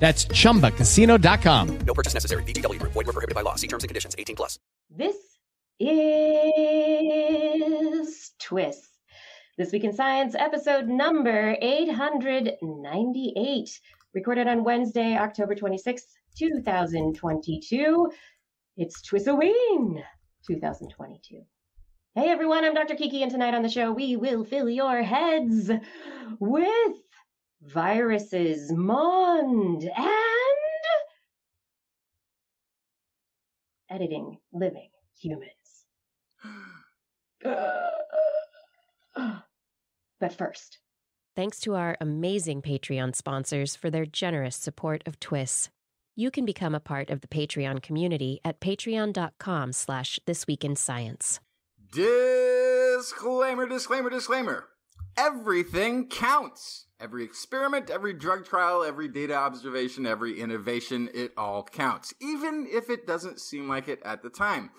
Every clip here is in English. That's ChumbaCasino.com. No purchase necessary. VGW Group. Void where prohibited by law. See terms and conditions. 18+. This is Twist. This Week in Science, episode number 898, recorded on Wednesday, October 26th, 2022. It's TWISoween 2022. Hey, everyone. I'm Dr. Kiki, and tonight on the show, we will fill your heads with viruses, MOND, and editing living humans. But first, thanks to our amazing Patreon sponsors for their generous support of TWIS. You can become a part of the Patreon community at patreon.com/thisweekinscience. Disclaimer. Everything counts. Every experiment, every drug trial, every data observation, every innovation, it all counts. Even if it doesn't seem like it at the time.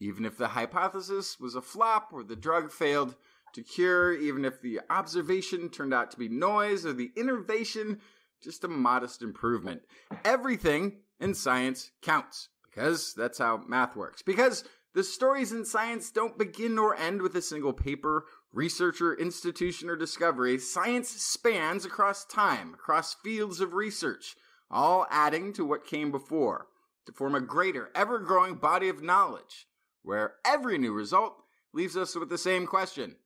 Even if the hypothesis was a flop or the drug failed to cure. Even if the observation turned out to be noise or the innovation just a modest improvement. Everything in science counts. Because that's how math works. Because the stories in science don't begin or end with a single paper, researcher, institution, or discovery. Science spans across time, across fields of research, all adding to what came before, to form a greater, ever-growing body of knowledge, where every new result leaves us with the same question: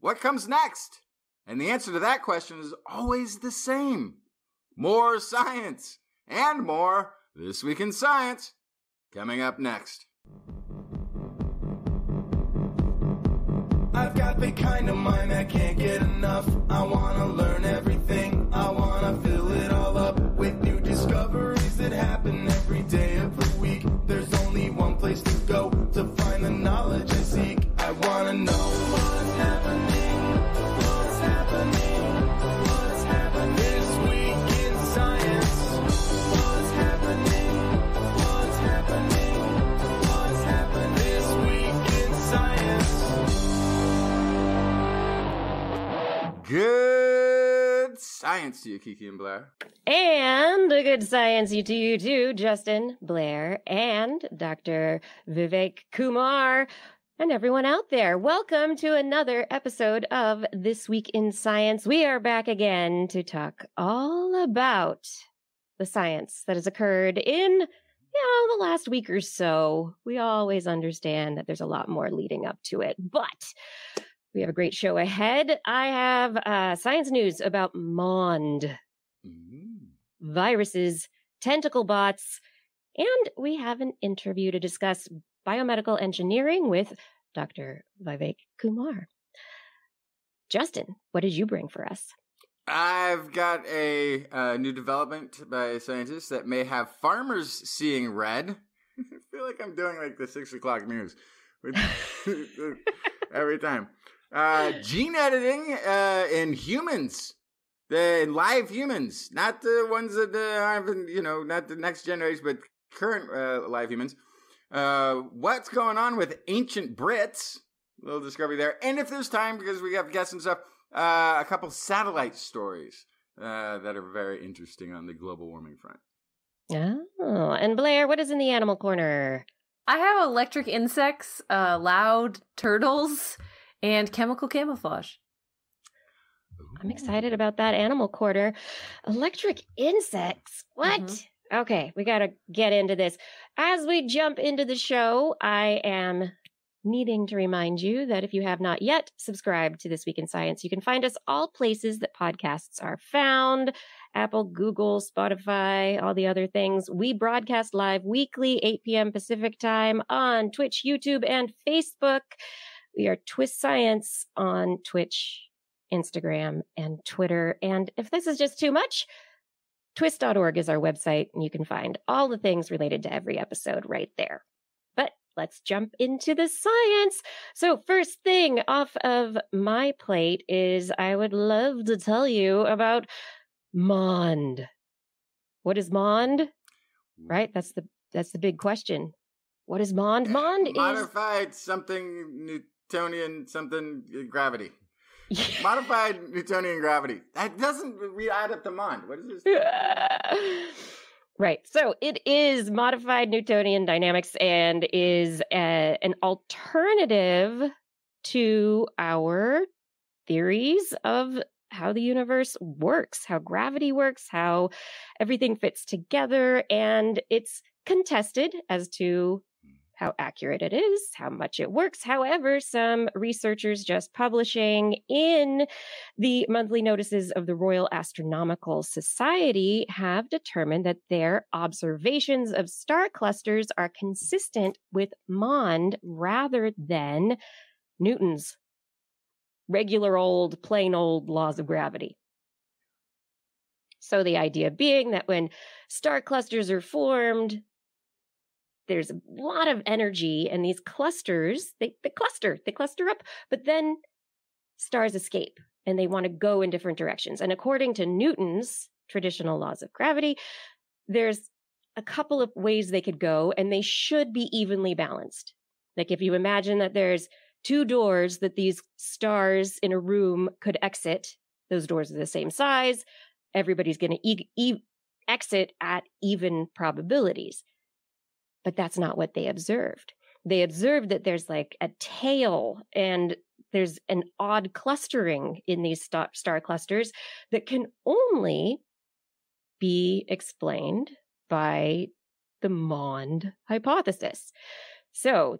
what comes next? And the answer to that question is always the same. More science, and more This Week in Science, coming up next. I've got the kind of mind that can't get enough. I want to learn everything. I want to fill it all up with new discoveries that happen every day of the week. There's only one place to go to find the knowledge I seek. I want to know what's happening, what's happening, what's happening this week in science. What's happening, what's happening, what's happening this week in science. Good science to you, Kiki and Blair. And a good science to you too, Justin, Blair, and Dr. Vivek Kumar, and everyone out there. Welcome to another episode of This Week in Science. We are back again to talk all about the science that has occurred in the last week or so. We always understand that there's a lot more leading up to it, but we have a great show ahead. I have science news about MOND, viruses, tentacle bots, and we have an interview to discuss biomedical engineering with Dr. Vivek Kumar. Justin, what did you bring for us? I've got a new development by scientists that may have farmers seeing red. I feel like I'm doing like the 6 o'clock news every time. Gene editing in humans, in live humans, not the ones that aren't, not the next generation, but current live humans. What's going on with ancient Brits? Little discovery there. And if there's time, because we have guests and stuff, a couple satellite stories that are very interesting on the global warming front. Oh, and Blair, what is in the animal corner? I have electric insects, loud turtles, and chemical camouflage. I'm excited about that animal quarter. Electric insects? What? Mm-hmm. Okay, we got to get into this. As we jump into the show, I am needing to remind you that if you have not yet subscribed to This Week in Science, you can find us all places that podcasts are found: Apple, Google, Spotify, all the other things. We broadcast live weekly, 8 p.m. Pacific time on Twitch, YouTube, and Facebook. We are Twist Science on Twitch, Instagram, and Twitter. And if this is just too much, twist.org is our website, and you can find all the things related to every episode right there. But let's jump into the science. So first thing off of my plate is I would love to tell you about MOND. What is MOND? Right? That's the big question. What is MOND? MOND is... Modified something Newtonian something gravity. Modified Newtonian gravity. That doesn't add up to MOND. What is this? Right. So it is modified Newtonian dynamics and is an alternative to our theories of how the universe works, how gravity works, how everything fits together. And it's contested as to how accurate it is, how much it works. However, some researchers just publishing in the monthly notices of the Royal Astronomical Society have determined that their observations of star clusters are consistent with MOND rather than Newton's regular old, plain old laws of gravity. So the idea being that when star clusters are formed, there's a lot of energy and these clusters, they cluster up, but then stars escape and they want to go in different directions. And according to Newton's traditional laws of gravity, there's a couple of ways they could go and they should be evenly balanced. Like if you imagine that there's two doors that these stars in a room could exit, those doors are the same size, everybody's going to exit at even probabilities. But that's not what they observed. They observed that there's like a tail and there's an odd clustering in these star clusters that can only be explained by the MOND hypothesis. So,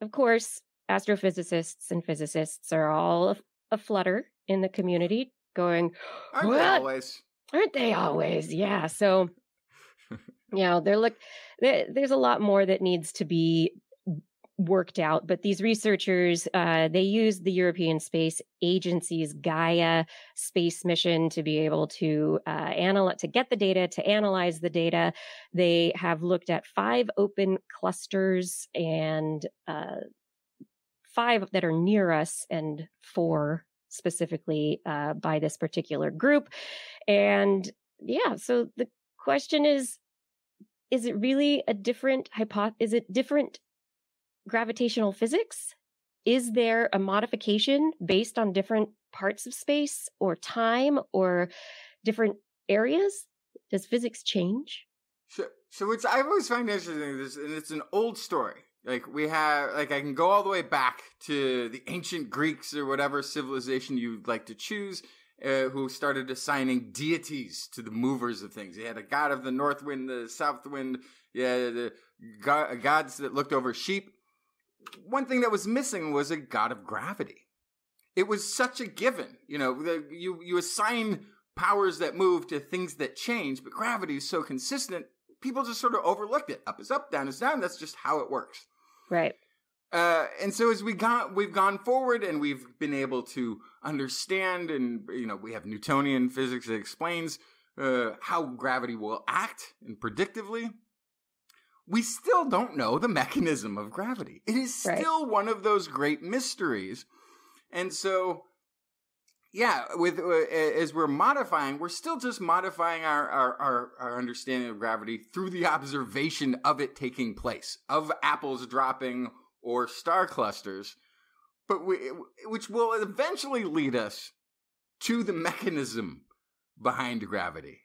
of course, astrophysicists and physicists are all aflutter in the community going, aren't they always? Aren't they always? Yeah, so... Yeah, there's a lot more that needs to be worked out, but these researchers, they use the European Space Agency's Gaia space mission to be able to analyze the data. They have looked at 5 open clusters and 5 that are near us and 4 specifically by this particular group. And yeah, so the question is it really a different hypothesis? Is it different gravitational physics? Is there a modification based on different parts of space or time or different areas? Does physics change? So what I've always found interesting is, and it's an old story. Like I can go all the way back to the ancient Greeks or whatever civilization you'd like to choose. Who started assigning deities to the movers of things. You had a god of the north wind, the south wind, the gods that looked over sheep. One thing that was missing was a god of gravity. It was such a given. You know, you assign powers that move to things that change, but gravity is so consistent, people just sort of overlooked it. Up is up, down is down. That's just how it works. Right. And so as we've gone forward and we've been able to understand and, you know, we have Newtonian physics that explains how gravity will act and predictively, we still don't know the mechanism of gravity. It is still one of those great mysteries. And so, yeah, with as we're modifying, we're still just modifying our understanding of gravity through the observation of it taking place, of apples dropping or star clusters, but which will eventually lead us to the mechanism behind gravity.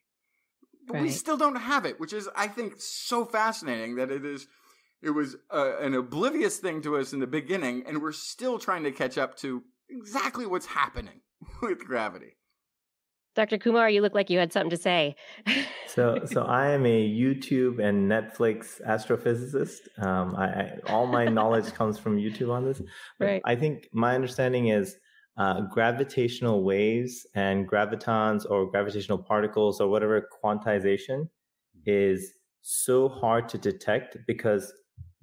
But we still don't have it, which is, I think, so fascinating that it was an oblivious thing to us in the beginning, and we're still trying to catch up to exactly what's happening with gravity. Dr. Kumar, you look like you had something to say. So I am a YouTube and Netflix astrophysicist. All my knowledge comes from YouTube on this. Right. I think my understanding is gravitational waves and gravitons or gravitational particles or whatever quantization is so hard to detect because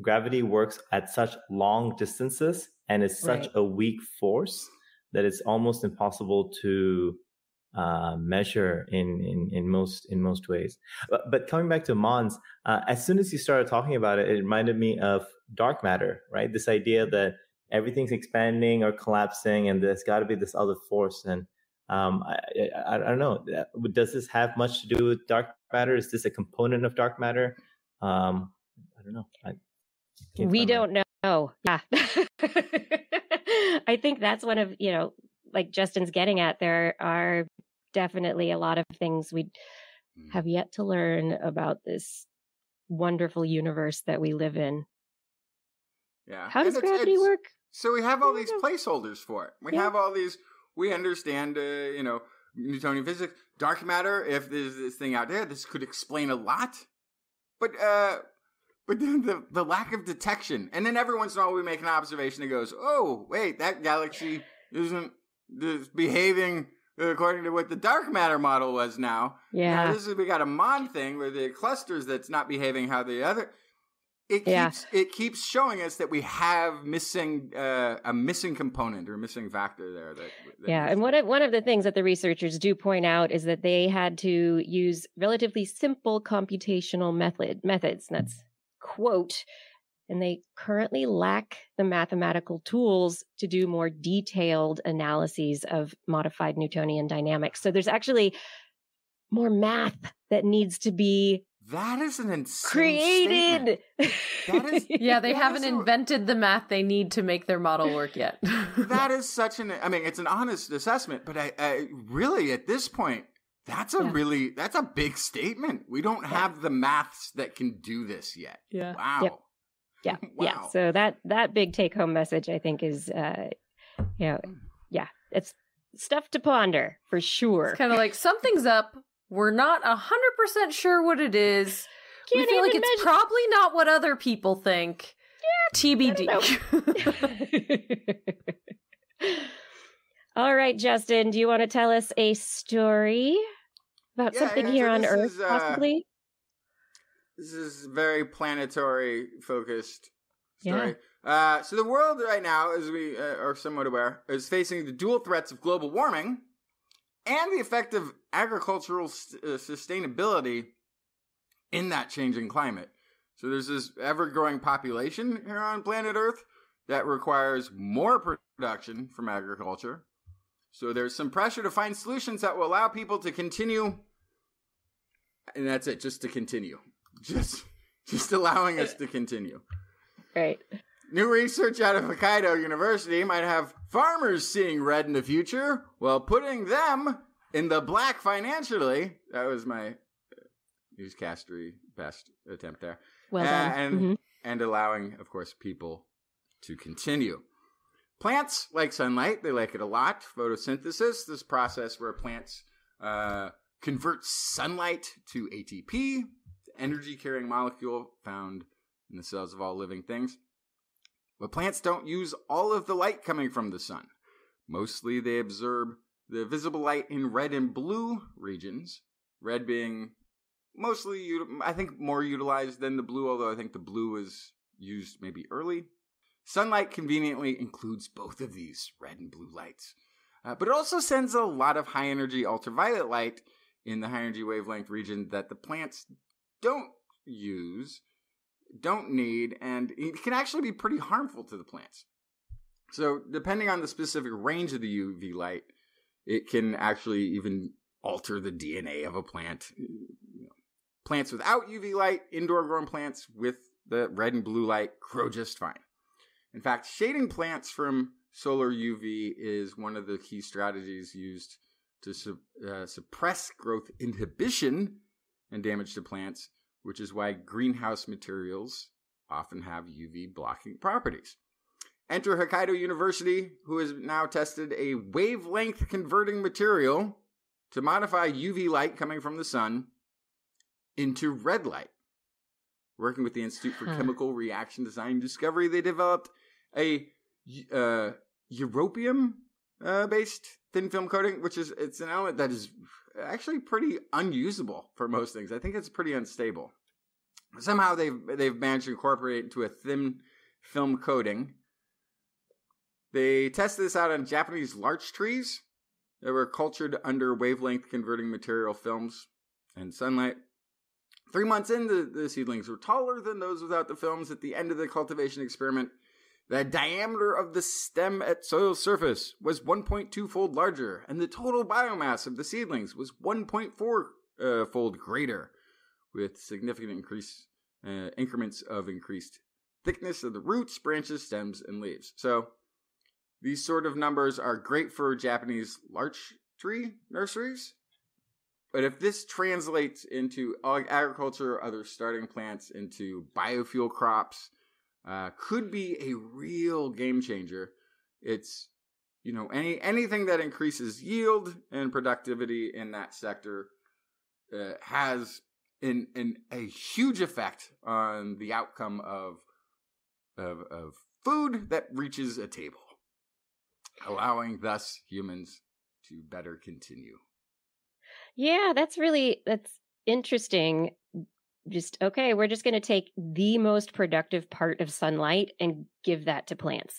gravity works at such long distances and is such a weak force that it's almost impossible to measure in most ways. But coming back to MONDs, as soon as you started talking about it, it reminded me of dark matter, right? This idea that everything's expanding or collapsing, and there's got to be this other force. And I don't know, does this have much to do with dark matter? Is this a component of dark matter? I don't know. We don't know. Yeah. I think that's one of, you know, like Justin's getting at, there are definitely a lot of things we have yet to learn about this wonderful universe that we live in. Yeah. How does gravity work? So we have all these placeholders for it. We have all these, we understand, you know, Newtonian physics, dark matter, if there's this thing out there, this could explain a lot. But then the lack of detection. And then every once in a while we make an observation that goes, oh, wait, that galaxy isn't behaving according to what the dark matter model was now. Yeah. Now, this is, we got a MOND thing where the clusters that's not behaving how the other... It keeps showing us that we have missing a missing component or missing factor there. And one of the things that the researchers do point out is that they had to use relatively simple computational methods. And that's quote. And they currently lack the mathematical tools to do more detailed analyses of modified Newtonian dynamics. So there's actually more math that needs to be. That is an insane created. That is, yeah, they haven't invented the math they need to make their model work yet. That is such an. I mean, it's an honest assessment, but I really, at this point, that's a big statement. We don't have the maths that can do this yet. Yeah. Wow. Yeah. Wow. Yeah. So that big take home message, I think, is, it's stuff to ponder for sure. It's kind of like something's up. We're not 100% sure what it is. We feel like it's probably not what other people think. Yeah, TBD. All right, Justin, do you want to tell us a story about something here on Earth, possibly? This is very planetary focused story. Yeah. So the world right now, as we are somewhat aware, is facing the dual threats of global warming and the effect of agricultural sustainability in that changing climate. So there's this ever-growing population here on planet Earth that requires more production from agriculture. So there's some pressure to find solutions that will allow people to continue. And that's it, just to continue. Just allowing us to continue. Right. New research out of Hokkaido University might have farmers seeing red in the future while putting them in the black financially. That was my newscastery best attempt there. Well done. And allowing, of course, people to continue. Plants like sunlight. They like it a lot. Photosynthesis, this process where plants convert sunlight to ATP, the energy-carrying molecule found in the cells of all living things. But plants don't use all of the light coming from the sun. Mostly they absorb the visible light in red and blue regions. Red being mostly, I think, more utilized than the blue, although I think the blue is used maybe early. Sunlight conveniently includes both of these red and blue lights. But it also sends a lot of high-energy ultraviolet light in the high-energy wavelength region that the plants don't use, don't need, and it can actually be pretty harmful to the plants. So depending on the specific range of the UV light, it can actually even alter the DNA of a plant. You know, plants without UV light, indoor grown plants with the red and blue light grow just fine. In fact, shading plants from solar UV is one of the key strategies used to suppress growth inhibition and damage to plants, which is why greenhouse materials often have UV blocking properties. Enter Hokkaido University, who has now tested a wavelength converting material to modify UV light coming from the sun into red light. Working with the Institute for Chemical Reaction Design Discovery, they developed a europium-based thin film coating, which is an element that is actually pretty unusable for most things. I think it's pretty unstable. Somehow they've managed to incorporate it into a thin film coating. They tested this out on Japanese larch trees They were cultured under wavelength converting material films and sunlight. 3 months in, the seedlings were taller than those without the films. At the end of the cultivation experiment, the diameter of the stem at soil surface was 1.2-fold larger, and the total biomass of the seedlings was 1.4-fold greater, with significant increments of increased thickness of the roots, branches, stems, and leaves. So these sort of numbers are great for Japanese larch tree nurseries. But if this translates into agriculture, other starting plants, into biofuel crops, could be a real game changer. It's, you know, anything that increases yield and productivity in that sector has a huge effect on the outcome of food that reaches a table, allowing thus humans to better continue. Yeah, that's interesting. We're just going to take the most productive part of sunlight and give that to plants.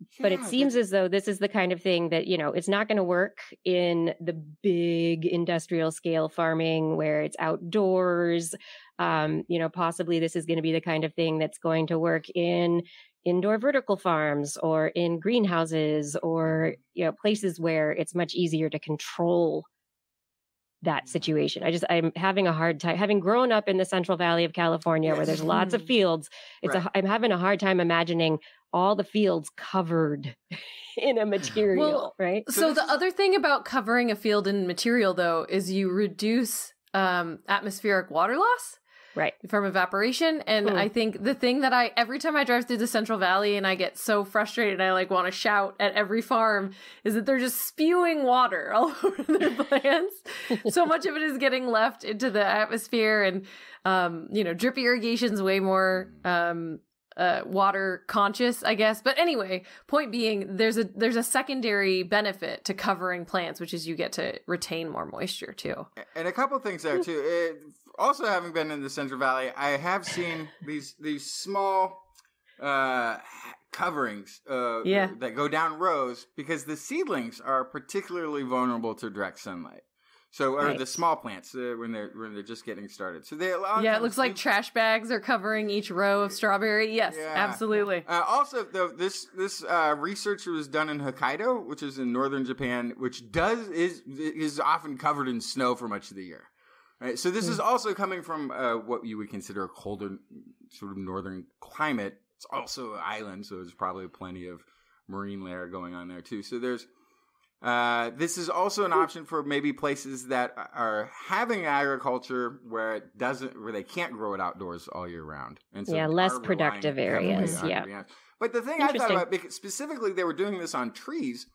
Yeah, but it seems as though this is the kind of thing that, you know, it's not going to work in the big industrial scale farming where it's outdoors. You know, possibly this is going to be the kind of thing that's going to work in indoor vertical farms or in greenhouses or, you know, places where it's much easier to control that situation. I'm having a hard time, having grown up in the Central Valley of California where there's lots of fields. I'm having a hard time imagining all the fields covered in a material, right? So the other thing about covering a field in material though, is you reduce atmospheric water loss. Right. From evaporation. And I think the thing that every time I drive through the Central Valley and I get so frustrated and I like want to shout at every farm is that they're just spewing water all over their plants. So much of it is getting left into the atmosphere and, you know, drip irrigation's way more, water conscious, I guess. But anyway, point being, there's a secondary benefit to covering plants, which is you get to retain more moisture too. And a couple of things there too. Also, having been in the Central Valley, I have seen these small coverings that go down rows because the seedlings are particularly vulnerable to direct sunlight. So are the small plants when they're just getting started. So they allow. Yeah, it looks like trash bags are covering each row of strawberry. Yes, yeah. Absolutely. Also, though, this research was done in Hokkaido, which is in northern Japan, which is often covered in snow for much of the year. All right, so this is also coming from what you would consider a colder sort of northern climate. It's also an island, so there's probably plenty of marine layer going on there too. So there's. This is also an option for maybe places that are having agriculture where they can't grow it outdoors all year round. And so less productive areas. Yeah. But the thing I thought about, because specifically they were doing this on trees,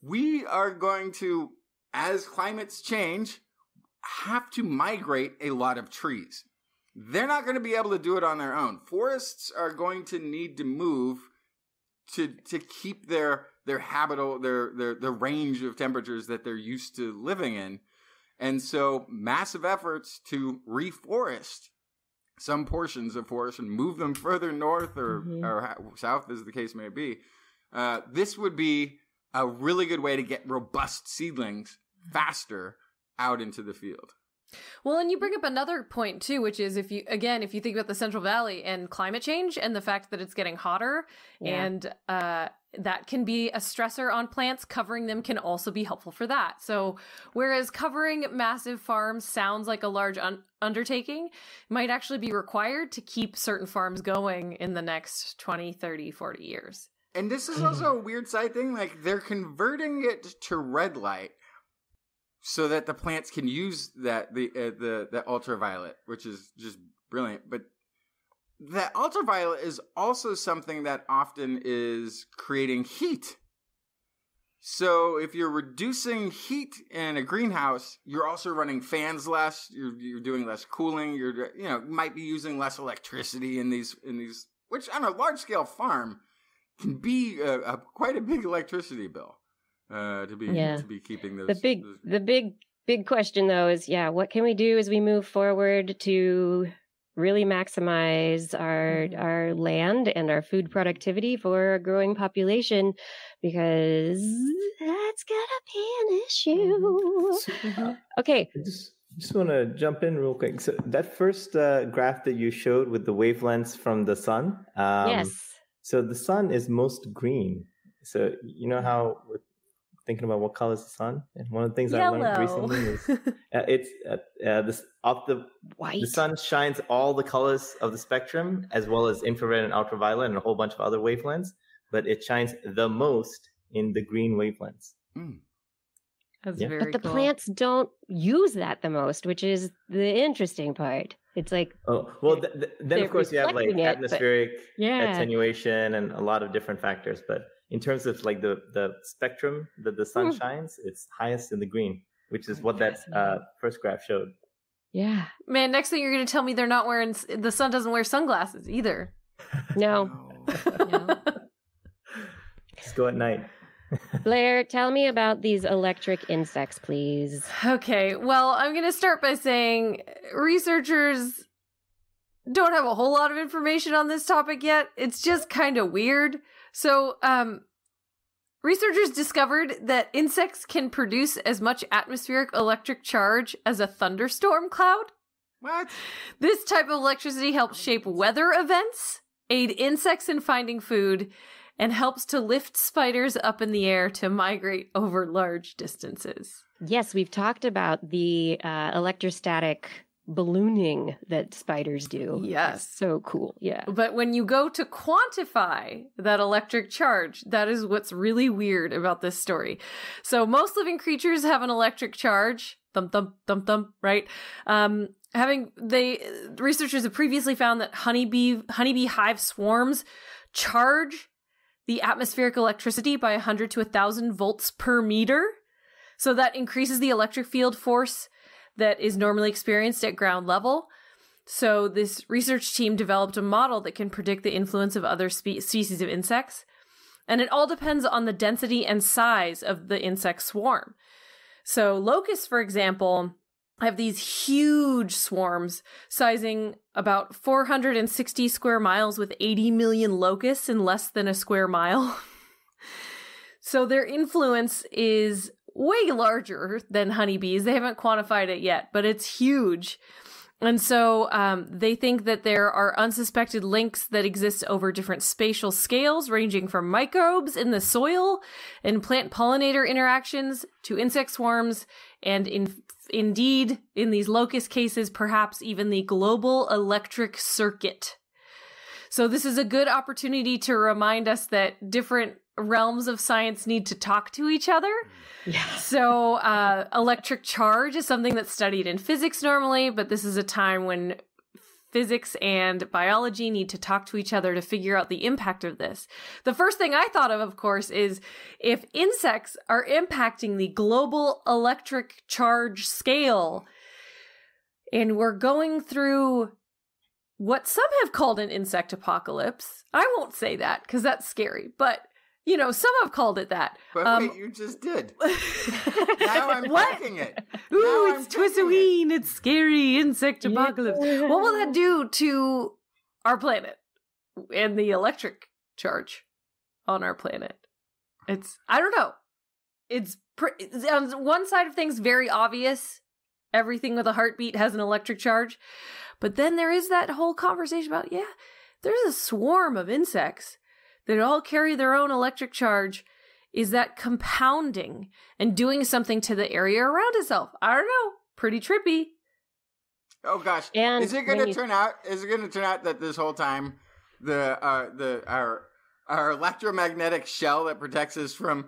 we are going to, as climates change, have to migrate a lot of trees. They're not going to be able to do it on their own. Forests are going to need to move to keep their habitable, their range of temperatures that they're used to living in. And so massive efforts to reforest some portions of forests and move them further north or south, as the case may be. This would be a really good way to get robust seedlings faster out into the field. Well, and you bring up another point too, which is if you think about the Central Valley and climate change and the fact that it's getting hotter and that can be a stressor on plants, covering them can also be helpful for that. So whereas covering massive farms sounds like a large undertaking, might actually be required to keep certain farms going in the next 20, 30, 40 years. And this is also a weird side thing, like they're converting it to red light, so that the plants can use the ultraviolet, which is just brilliant. But the ultraviolet is also something that often is creating heat. So if you're reducing heat in a greenhouse, you're also running fans less. You're doing less cooling. You're might be using less electricity in these, which on a large scale farm can be quite a big electricity bill. To be keeping those. The big question though is, what can we do as we move forward to really maximize our land and our food productivity for a growing population, because that's gonna be an issue. Okay. I just want to jump in real quick. So that first graph that you showed with the wavelengths from the sun. Yes. So the sun is most green. So you know how we're thinking about what color is the sun? And one of the things yellow. I learned recently is the sun shines all the colors of the spectrum, as well as infrared and ultraviolet and a whole bunch of other wavelengths. But it shines the most in the green wavelengths. Mm. That's very cool. But the plants don't use that the most, which is the interesting part. It's like, oh, well, then of course you have like atmospheric attenuation and a lot of different factors. But in terms of like the spectrum that the sun shines, it's highest in the green, which is what that first graph showed. Yeah. Man, next thing you're going to tell me they're not wearing, the sun doesn't wear sunglasses either. No. No. Let's go at night. Blair, tell me about these electric insects, please. Okay, well, I'm going to start by saying researchers don't have a whole lot of information on this topic yet. It's just kind of weird. So, researchers discovered that insects can produce as much atmospheric electric charge as a thunderstorm cloud. What? This type of electricity helps shape weather events, aid insects in finding food, and helps to lift spiders up in the air to migrate over large distances. Yes, we've talked about the electrostatic ballooning that spiders do. Yes. It's so cool, yeah. But when you go to quantify that electric charge, that is what's really weird about this story. So most living creatures have an electric charge, thump, thump, thump, thump, right? Researchers have previously found that honeybee hive swarms charge the atmospheric electricity by 100 to 1,000 volts per meter. So that increases the electric field force that is normally experienced at ground level. So this research team developed a model that can predict the influence of other species of insects. And it all depends on the density and size of the insect swarm. So locusts, for example, have these huge swarms sizing about 460 square miles with 80 million locusts in less than a square mile. So their influence is way larger than honeybees. They haven't quantified it yet, but it's huge. And so they think that there are unsuspected links that exist over different spatial scales, ranging from microbes in the soil and plant pollinator interactions to insect swarms and indeed, in these locust cases, perhaps even the global electric circuit. So this is a good opportunity to remind us that different realms of science need to talk to each other. Yeah. So electric charge is something that's studied in physics normally, but this is a time when physics and biology need to talk to each other to figure out the impact of this. The first thing I thought of course, is if insects are impacting the global electric charge scale, and we're going through what some have called an insect apocalypse. I won't say that because that's scary, but you know, some have called it that. But wait, you just did. Now I'm liking it. Ooh, it's TWISoween. It's scary insect apocalypse. Yeah. What will that do to our planet and the electric charge on our planet? I don't know. It's on one side of things, very obvious. Everything with a heartbeat has an electric charge. But then there is that whole conversation about, there's a swarm of insects that all carry their own electric charge. Is that compounding and doing something to the area around itself? I don't know. Pretty trippy. Oh gosh! And is it going to turn out? Is it going to turn out that this whole time our electromagnetic shell that protects us from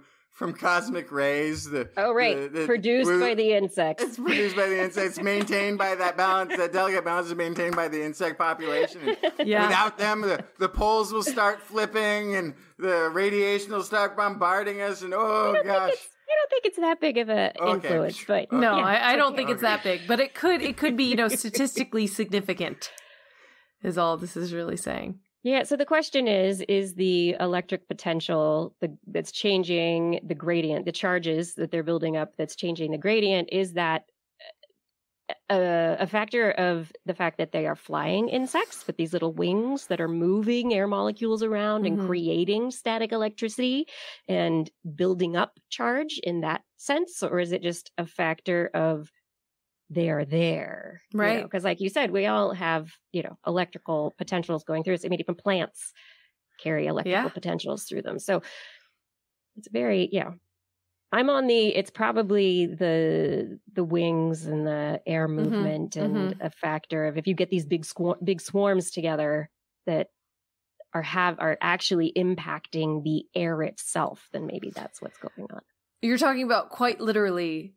cosmic rays? Produced by the insects. It's produced by the insects. Maintained by that balance. That delicate balance is maintained by the insect population. Yeah. Without them, the poles will start flipping, and the radiation will start bombarding us. And I don't think it's that big of an influence, but no, yeah. I don't think it's that big. But it could be, statistically significant. Is all this is really saying. Yeah, so the question is the electric potential that's changing the gradient, the charges that they're building up that's changing the gradient, is that a factor of the fact that they are flying insects with these little wings that are moving air molecules around and creating static electricity and building up charge in that sense? Or is it just a factor of they are there? Right. Because, you know, like you said, we all have, you know, electrical potentials going through us. I mean, even plants carry electrical potentials through them. So it's very, I'm on the, it's probably the wings and the air movement and a factor of if you get these big swarms together that are actually impacting the air itself, then maybe that's what's going on. You're talking about quite literally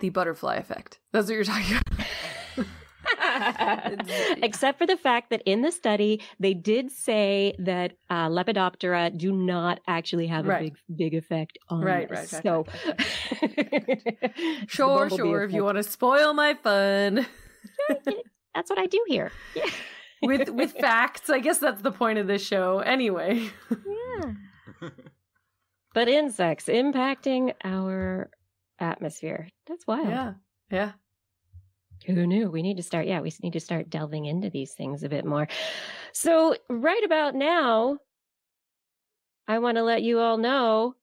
the butterfly effect. That's what you're talking about. Except for the fact that in the study, they did say that Lepidoptera do not actually have a big effect on this. Right. Sure. If you want to spoil my fun. That's what I do here. Yeah. With facts. I guess that's the point of this show anyway. Yeah. But insects impacting our atmosphere. That's wild. Yeah. Who knew? We need to start. Yeah, we need to start delving into these things a bit more. So right about now, I want to let you all know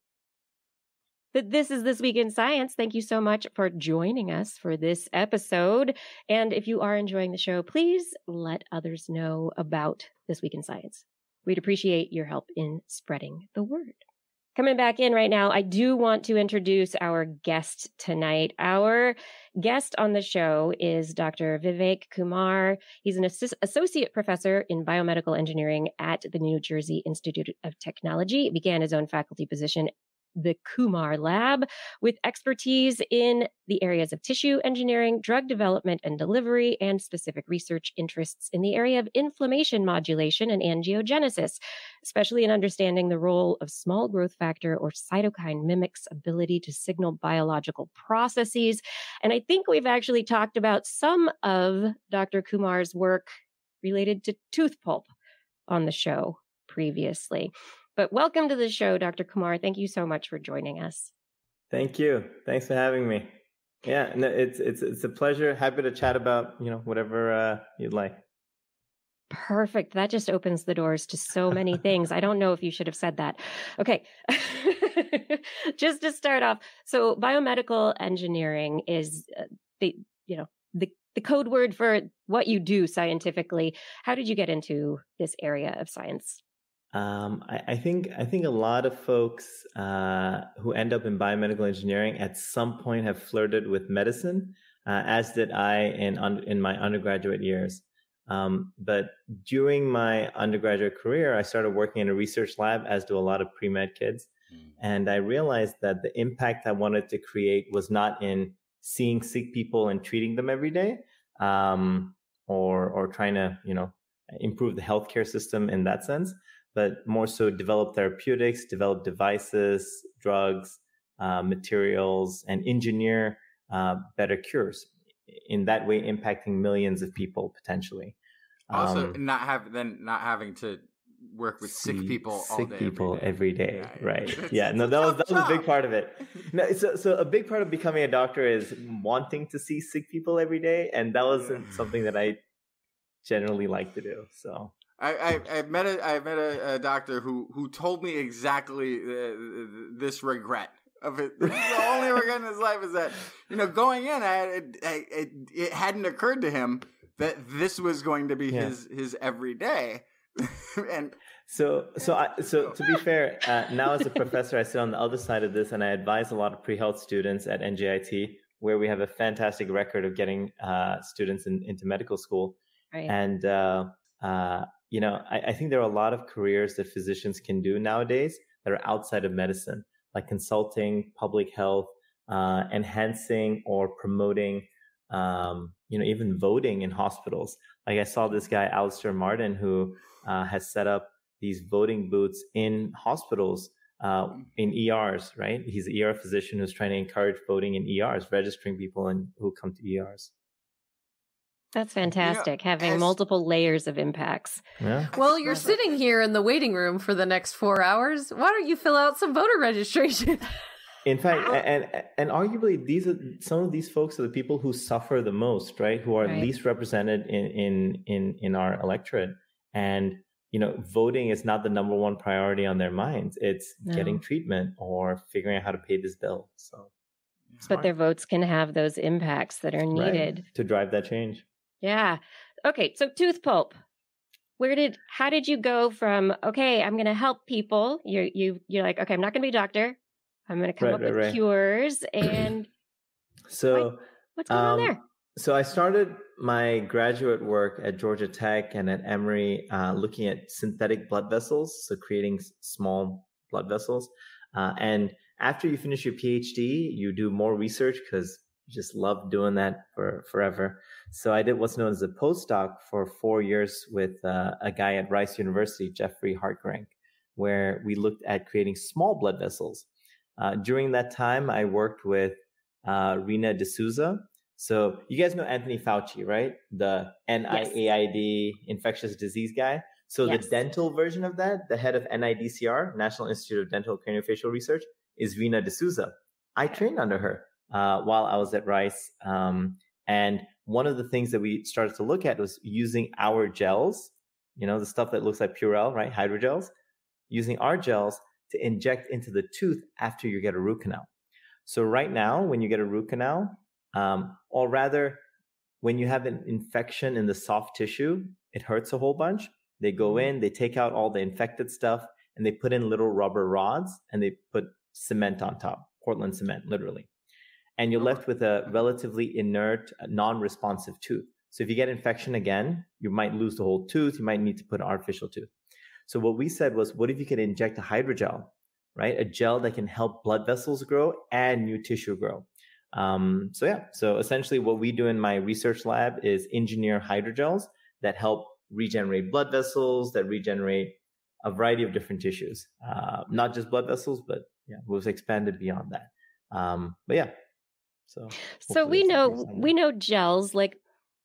that this is This Week in Science. Thank you so much for joining us for this episode. And if you are enjoying the show, please let others know about This Week in Science. We'd appreciate your help in spreading the word. Coming back in right now, I do want to introduce our guest tonight. Our guest on the show is Dr. Vivek Kumar. He's an associate professor in biomedical engineering at the New Jersey Institute of Technology. He began his own faculty position, the Kumar Lab, with expertise in the areas of tissue engineering, drug development and delivery, and specific research interests in the area of inflammation modulation and angiogenesis, especially in understanding the role of small growth factor or cytokine mimics' ability to signal biological processes. And I think we've actually talked about some of Dr. Kumar's work related to tooth pulp on the show previously. But welcome to the show, Dr. Kumar. Thank you so much for joining us. Thank you. Thanks for having me. Yeah, no, it's a pleasure. Happy to chat about, you know, whatever you'd like. Perfect. That just opens the doors to so many things. I don't know if you should have said that. Okay. Just to start off, so biomedical engineering is the code word for what you do scientifically. How did you get into this area of science? I think a lot of folks who end up in biomedical engineering at some point have flirted with medicine, as did I in my undergraduate years. But during my undergraduate career, I started working in a research lab, as do a lot of pre-med kids. And I realized that the impact I wanted to create was not in seeing sick people and treating them every day, or trying to, you know, improve the healthcare system in that sense, but more so develop therapeutics, develop devices, drugs, materials, and engineer better cures. In that way, impacting millions of people potentially. Also, not having to work with sick people every day. Yeah, right? Yeah. No, that was a big part of it. No, so a big part of becoming a doctor is wanting to see sick people every day, and that wasn't something that I generally like to do. So. I met a doctor who told me exactly this regret of it. The only regret in his life is that, you know, going in, it hadn't occurred to him that this was going to be his everyday. And so to be fair, now as a professor, I sit on the other side of this, and I advise a lot of pre-health students at NJIT, where we have a fantastic record of getting students into medical school, right. And. You know, I think there are a lot of careers that physicians can do nowadays that are outside of medicine, like consulting, public health, enhancing or promoting, you know, even voting in hospitals. Like I saw this guy, Alistair Martin, who has set up these voting booths in hospitals, in ERs, right? He's an ER physician who's trying to encourage voting in ERs, registering people who come to ERs. That's fantastic, having multiple layers of impacts. Yeah. Well, you're sitting here in the waiting room for the next 4 hours. Why don't you fill out some voter registration? In fact, and arguably, these are some of these folks are the people who suffer the most, right? Who are least represented in our electorate, and you know, voting is not the number one priority on their minds. It's getting treatment or figuring out how to pay this bill. So, but their votes can have those impacts that are needed to drive that change. Yeah. Okay. So, tooth pulp. How did you go from I'm going to help people? You're like, okay, I'm not going to be a doctor. I'm going to come up with cures and what's going on there? So I started my graduate work at Georgia Tech and at Emory looking at synthetic blood vessels, so creating small blood vessels. And after you finish your PhD, you do more research because you just love doing that for forever. So I did what's known as a postdoc for 4 years with a guy at Rice University, Jeffrey Hartgraf, where we looked at creating small blood vessels. During that time, I worked with Rina D'Souza. So you guys know Anthony Fauci, right? The NIAID infectious disease guy. So the dental version of that, the head of NIDCR, National Institute of Dental Craniofacial Research, is Rina D'Souza. I trained under her while I was at Rice. And one of the things that we started to look at was using our gels, you know, the stuff that looks like Purell, right? Hydrogels, using our gels to inject into the tooth after you get a root canal. So right now, when you get a root canal, or rather, when you have an infection in the soft tissue, it hurts a whole bunch. They go in, they take out all the infected stuff, and they put in little rubber rods, and they put cement on top, Portland cement, literally. And you're left with a relatively inert, non-responsive tooth. So if you get infection again, you might lose the whole tooth. You might need to put an artificial tooth. So what we said was, what if you could inject a hydrogel, right? A gel that can help blood vessels grow and new tissue grow. So essentially what we do in my research lab is engineer hydrogels that help regenerate blood vessels, that regenerate a variety of different tissues, not just blood vessels, but we've expanded beyond that. So we know gels like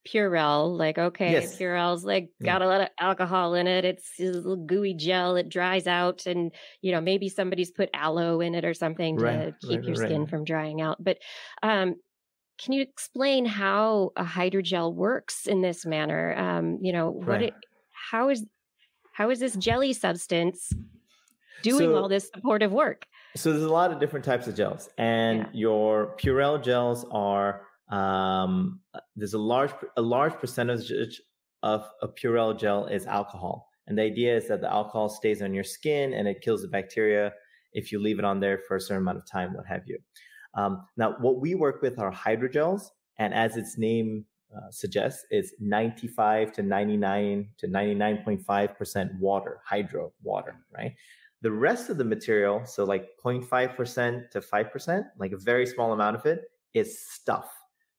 Purell, Purell's got a lot of alcohol in it. It's a little gooey gel. It dries out, and you know, maybe somebody's put aloe in it or something to keep your skin from drying out. But can you explain how a hydrogel works in this manner? How is this jelly substance doing all this supportive work? So there's a lot of different types of gels, and your Purell gels are. There's a large percentage of a Purell gel is alcohol. And the idea is that the alcohol stays on your skin and it kills the bacteria if you leave it on there for a certain amount of time, what have you. Now, what we work with are hydrogels. And as its name suggests, it's 95 to 99 to 99.5% water, hydro water, right? The rest of the material, so like 0.5% to 5%, like a very small amount of it, is stuff.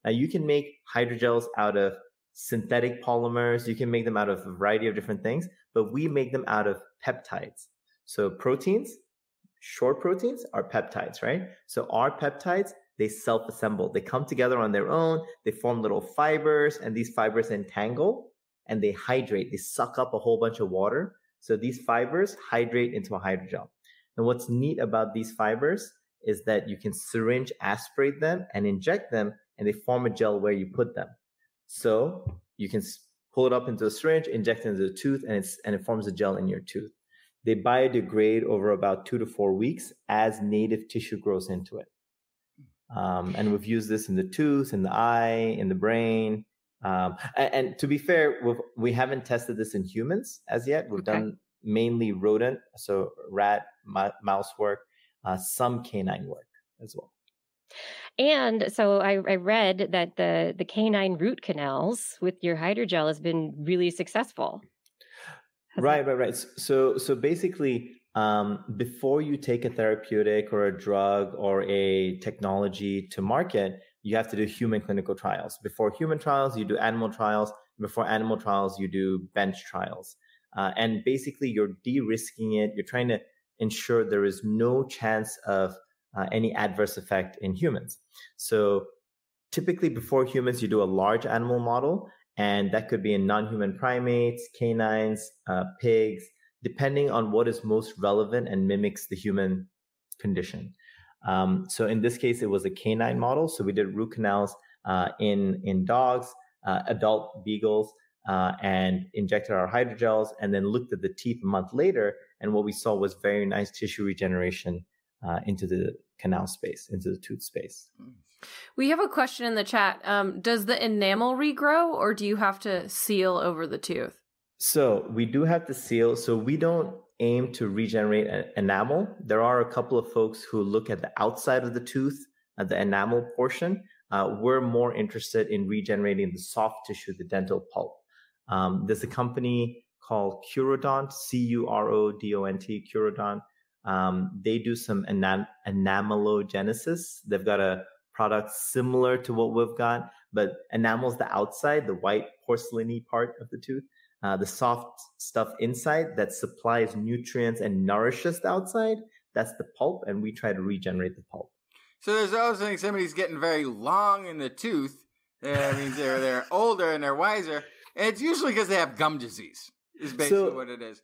Now, you can make hydrogels out of synthetic polymers. You can make them out of a variety of different things, but we make them out of peptides. So proteins, short proteins are peptides, right? So our peptides, they self-assemble. They come together on their own. They form little fibers, and these fibers entangle, and they hydrate. They suck up a whole bunch of water. So these fibers hydrate into a hydrogel. And what's neat about these fibers is that you can syringe aspirate them and inject them, and they form a gel where you put them. So you can pull it up into a syringe, inject it into the tooth, and it forms a gel in your tooth. They biodegrade over about 2 to 4 weeks as native tissue grows into it. And we've used this in the tooth, in the eye, in the brain. And to be fair, we haven't tested this in humans as yet. We've done mainly rodent, so rat, mouse work, some canine work as well. And so I read that the canine root canals with your hydrogel has been really successful. Right. So basically, before you take a therapeutic or a drug or a technology to market, you have to do human clinical trials. Before human trials, you do animal trials. Before animal trials, you do bench trials. And basically, you're de-risking it. You're trying to ensure there is no chance of any adverse effect in humans. So typically before humans, you do a large animal model, and that could be in non-human primates, canines, pigs, depending on what is most relevant and mimics the human condition. So in this case, it was a canine model. So we did root canals in dogs, adult beagles, and injected our hydrogels, and then looked at the teeth a month later. And what we saw was very nice tissue regeneration into the canal space, into the tooth space. We have a question in the chat. Does the enamel regrow, or do you have to seal over the tooth? So we do have to seal. So we don't aim to regenerate enamel. There are a couple of folks who look at the outside of the tooth, at the enamel portion. We're more interested in regenerating the soft tissue, the dental pulp. There's a company called Curodont, C-U-R-O-D-O-N-T, Curodont. They do some enamelogenesis. They've got a product similar to what we've got, but enamel's the outside, the white porcelainy part of the tooth. The soft stuff inside that supplies nutrients and nourishes the outside, that's the pulp, and we try to regenerate the pulp. So there's always something, somebody's getting very long in the tooth. That means they're older and they're wiser. And it's usually because they have gum disease, is basically what it is.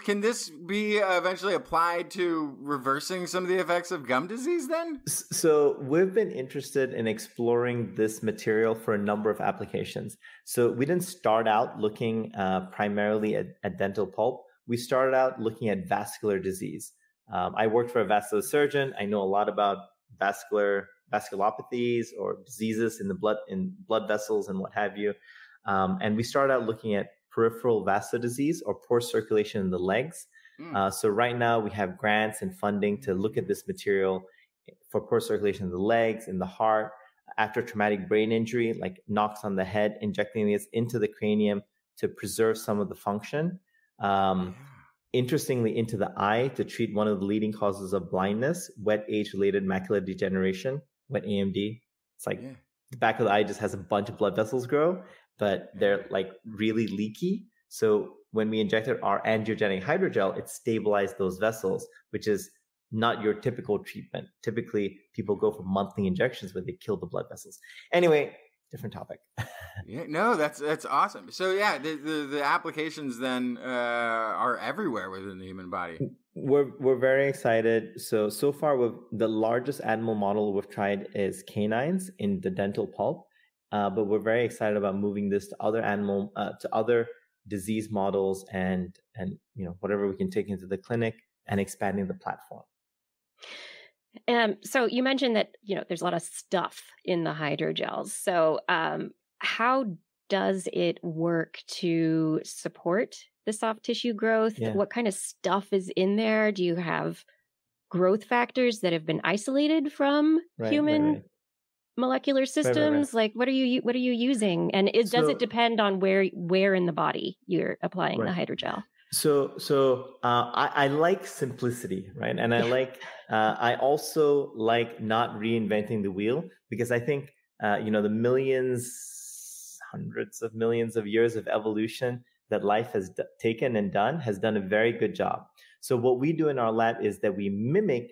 Can this be eventually applied to reversing some of the effects of gum disease then? So we've been interested in exploring this material for a number of applications. So we didn't start out looking primarily at dental pulp. We started out looking at vascular disease. I worked for a vascular surgeon. I know a lot about vasculopathies or diseases in the blood, in blood vessels and what have you. And we started out looking at peripheral vascular disease or poor circulation in the legs. So right now we have grants and funding to look at this material for poor circulation in the legs, in the heart, after traumatic brain injury, like knocks on the head, injecting this into the cranium to preserve some of the function. Interestingly, into the eye to treat one of the leading causes of blindness, wet age-related macular degeneration, wet AMD. It's like the back of the eye just has a bunch of blood vessels grow, but they're like really leaky. So when we injected our angiogenic hydrogel, it stabilized those vessels, which is not your typical treatment. Typically, people go for monthly injections where they kill the blood vessels. Anyway, different topic. That's awesome. So yeah, the applications then are everywhere within the human body. We're very excited. So far, the largest animal model we've tried is canines in the dental pulp. But we're very excited about moving this to other animal, to other disease models, and you know, whatever we can take into the clinic and expanding the platform. So you mentioned that there's a lot of stuff in the hydrogels. So how does it work to support the soft tissue growth? Yeah. What kind of stuff is in there? Do you have growth factors that have been isolated from human molecular systems? Like what are you using, and does it depend on where in the body you're applying the hydrogel? I like simplicity, right? And I like I also like not reinventing the wheel, because I think the hundreds of millions of years of evolution that life has taken and has done a very good job. So what we do in our lab is that we mimic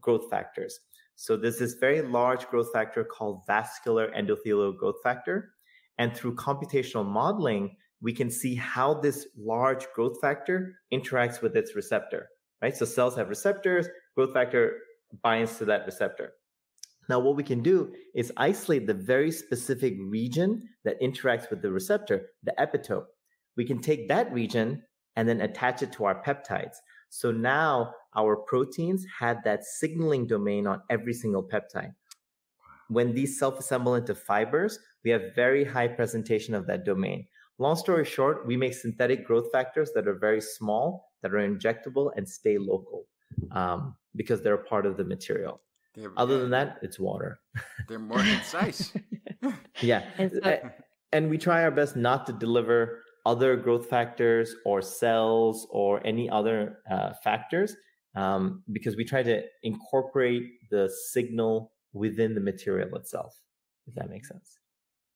growth factors. So there's this very large growth factor called vascular endothelial growth factor. And through computational modeling, we can see how this large growth factor interacts with its receptor, right? So cells have receptors, growth factor binds to that receptor. Now, what we can do is isolate the very specific region that interacts with the receptor, the epitope. We can take that region and then attach it to our peptides. So now our proteins had that signaling domain on every single peptide. When these self-assemble into fibers, we have very high presentation of that domain. Long story short, we make synthetic growth factors that are very small, that are injectable and stay local because they're part of the material. Other than that, it's water. They're more concise. Yeah. And we try our best not to deliver other growth factors or cells or any other factors because we try to incorporate the signal within the material itself, if that makes sense.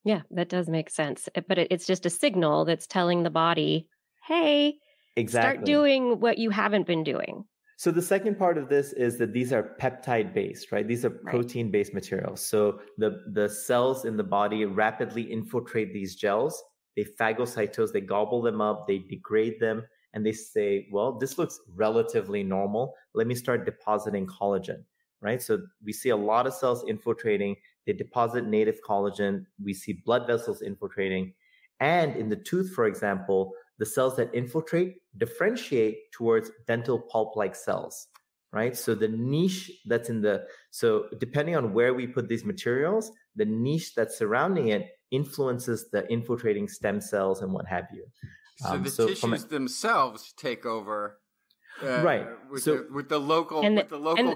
Yeah, that does make sense. But it's just a signal that's telling the body, hey, start doing what you haven't been doing. So the second part of this is that these are peptide-based, right? These are protein-based materials. So the cells in the body rapidly infiltrate these gels. They phagocytose, they gobble them up, they degrade them, and they say, well, this looks relatively normal. Let me start depositing collagen. right? So we see a lot of cells infiltrating. They deposit native collagen. We see blood vessels infiltrating. And in the tooth, for example, the cells that infiltrate differentiate towards dental pulp-like cells, right? So the niche that's in the, so depending on where we put these materials, the niche that's surrounding it influences the infiltrating stem cells and what have you. So the tissues themselves take over, right? With the local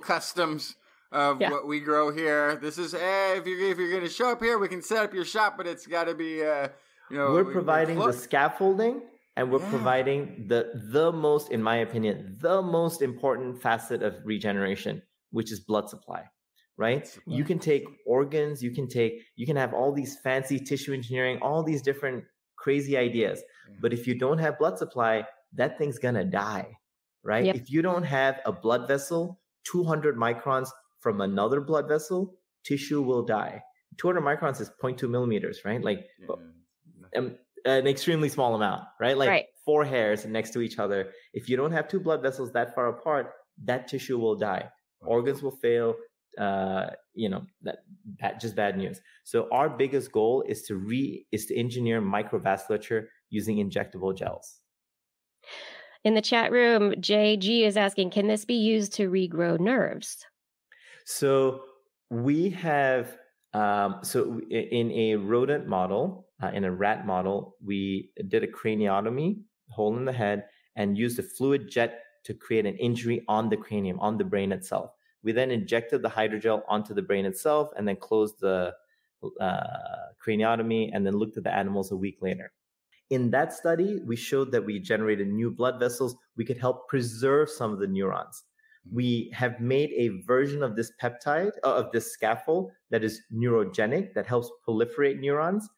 customs of what we grow here. This is, hey, if you're going to show up here, we can set up your shop, but it's got to be, we're providing the scaffolding. And we're providing the most, in my opinion, the most important facet of regeneration, which is blood supply, right? You can take organs, you can have all these fancy tissue engineering, all these different crazy ideas. But if you don't have blood supply, that thing's going to die, right? Yep. If you don't have a blood vessel, 200 microns from another blood vessel, tissue will die. 200 microns is 0.2 millimeters, right? Like, an extremely small amount, right? Four hairs next to each other. If you don't have two blood vessels that far apart, that tissue will die. Organs will fail. That just bad news. So our biggest goal is to engineer microvasculature using injectable gels. In the chat room, JG is asking, can this be used to regrow nerves? So we have, in a rodent model, in a rat model, we did a craniotomy, hole in the head, and used a fluid jet to create an injury on the cranium, on the brain itself. We then injected the hydrogel onto the brain itself and then closed the craniotomy and then looked at the animals a week later. In that study, we showed that we generated new blood vessels. We could help preserve some of the neurons. We have made a version of this peptide, of this scaffold, that is neurogenic, that helps proliferate neurons.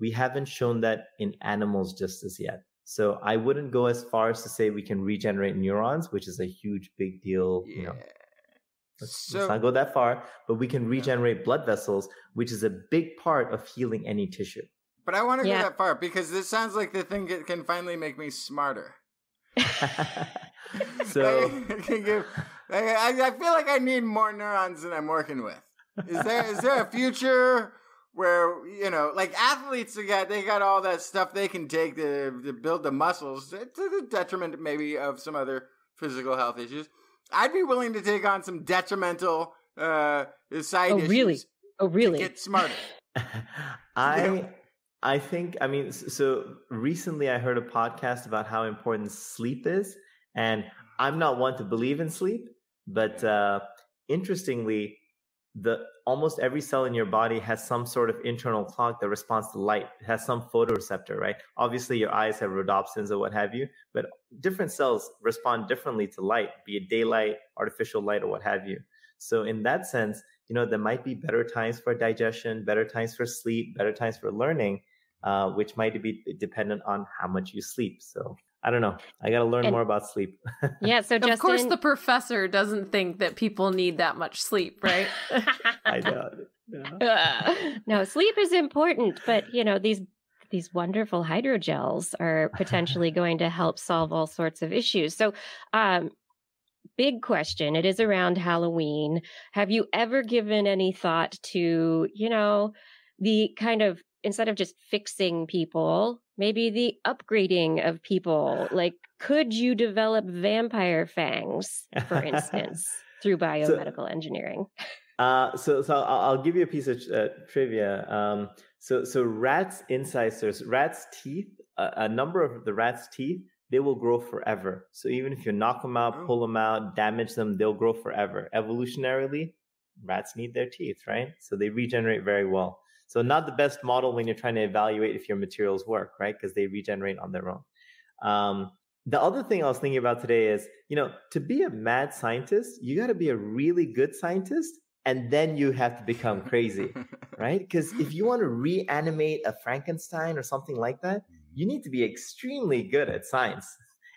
We haven't shown that in animals just as yet. So I wouldn't go as far as to say we can regenerate neurons, which is a huge, big deal. Yeah. Let's not go that far, but we can regenerate blood vessels, which is a big part of healing any tissue. But I want to go that far because this sounds like the thing that can finally make me smarter. I feel like I need more neurons than I'm working with. Is there a future where, athletes, they got all that stuff they can take to build the muscles to the detriment maybe of some other physical health issues? I'd be willing to take on some detrimental side issues. Oh, really? To get smarter. I think recently I heard a podcast about how important sleep is, and I'm not one to believe in sleep, but interestingly, almost every cell in your body has some sort of internal clock that responds to light. It has some photoreceptor, right? Obviously, your eyes have rhodopsins or what have you, but different cells respond differently to light, be it daylight, artificial light, or what have you. So in that sense, there might be better times for digestion, better times for sleep, better times for learning, which might be dependent on how much you sleep. So I don't know. I got to learn more about sleep. Yeah. So Justin, of course, the professor doesn't think that people need that much sleep, right? I doubt it. Yeah. No, sleep is important, but these wonderful hydrogels are potentially going to help solve all sorts of issues. So, big question. It is around Halloween. Have you ever given any thought to, the kind of, instead of just fixing people, maybe the upgrading of people? Like, could you develop vampire fangs, for instance, through biomedical engineering? So I'll give you a piece of trivia. So rats' incisors, rats' teeth, a number of the rats' teeth, they will grow forever. So even if you knock them out, pull them out, damage them, they'll grow forever. Evolutionarily, rats need their teeth, right? So they regenerate very well. So not the best model when you're trying to evaluate if your materials work, right? Because they regenerate on their own. The other thing I was thinking about today is, to be a mad scientist, you got to be a really good scientist, and then you have to become crazy, right? Because if you want to reanimate a Frankenstein or something like that, you need to be extremely good at science,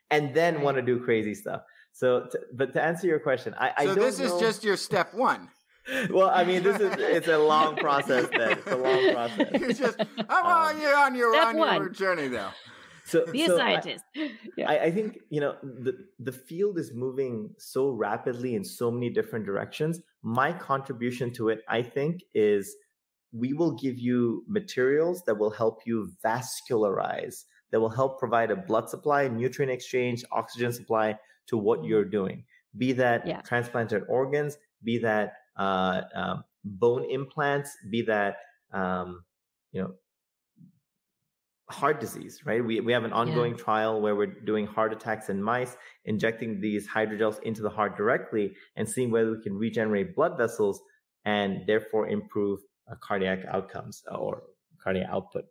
and then want to do crazy stuff. So, but to answer your question, I don't know. This is just your step one. Well, I mean, it's a long process then. It's a long process. You're on your journey, though. So be a scientist. I think, you know, the field is moving so rapidly in so many different directions. My contribution to it, I think, is we will give you materials that will help you vascularize, that will help provide a blood supply, nutrient exchange, oxygen supply to what you're doing. Be that transplanted organs, be that bone implants, be that you know, heart disease, right? We have an ongoing trial where we're doing heart attacks in mice, injecting these hydrogels into the heart directly and seeing whether we can regenerate blood vessels and therefore improve cardiac outcomes or cardiac output.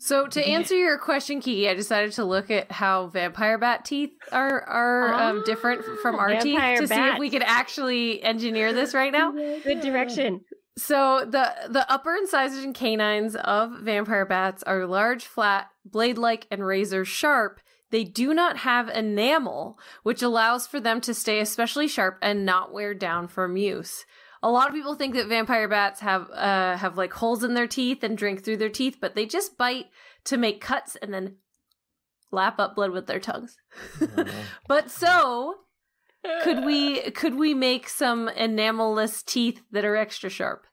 So to answer your question, Kiki, I decided to look at how vampire bat teeth are different from our teeth to see if we could actually engineer this right now. Good direction. So the upper incisors and canines of vampire bats are large, flat, blade-like, and razor-sharp. They do not have enamel, which allows for them to stay especially sharp and not wear down from use. A lot of people think that vampire bats have like holes in their teeth and drink through their teeth, but they just bite to make cuts and then lap up blood with their tongues. But so could we make some enamelless teeth that are extra sharp?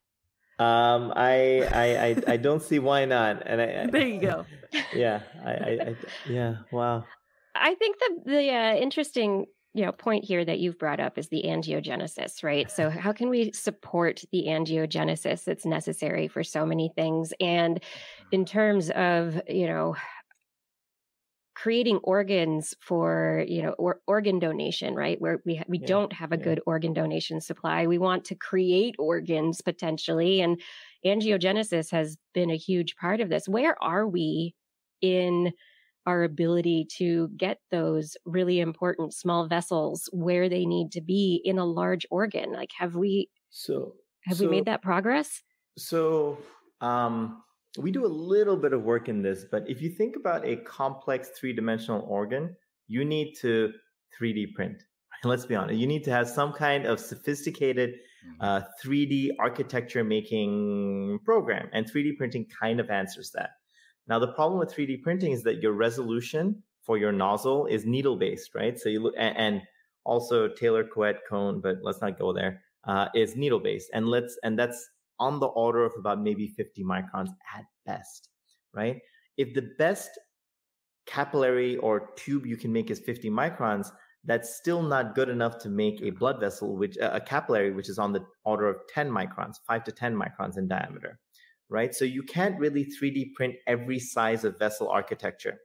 I don't see why not. And there you go. Yeah. Yeah. Wow. I think the interesting, you know, point here that you've brought up is the angiogenesis, right? So how can we support the angiogenesis that's necessary for so many things? And in terms of, you know, creating organs for, you know, organ donation, right? Where we don't have a good organ donation supply. We want to create organs potentially. And angiogenesis has been a huge part of this. Where are we in our ability to get those really important small vessels where they need to be in a large organ? Like, have we made that progress? So we do a little bit of work in this, but if you think about a complex three-dimensional organ, you need to 3D print. And let's be honest, you need to have some kind of sophisticated 3D architecture making program, and 3D printing kind of answers that. Now, the problem with 3D printing is that your resolution for your nozzle is needle-based, right? So you look, and also Taylor Coet cone, but let's not go there, is needle-based. And that's on the order of about maybe 50 microns at best, right? If the best capillary or tube you can make is 50 microns, that's still not good enough to make a blood vessel, which a capillary, which is on the order of 10 microns, 5 to 10 microns in diameter. Right? So you can't really 3D print every size of vessel architecture.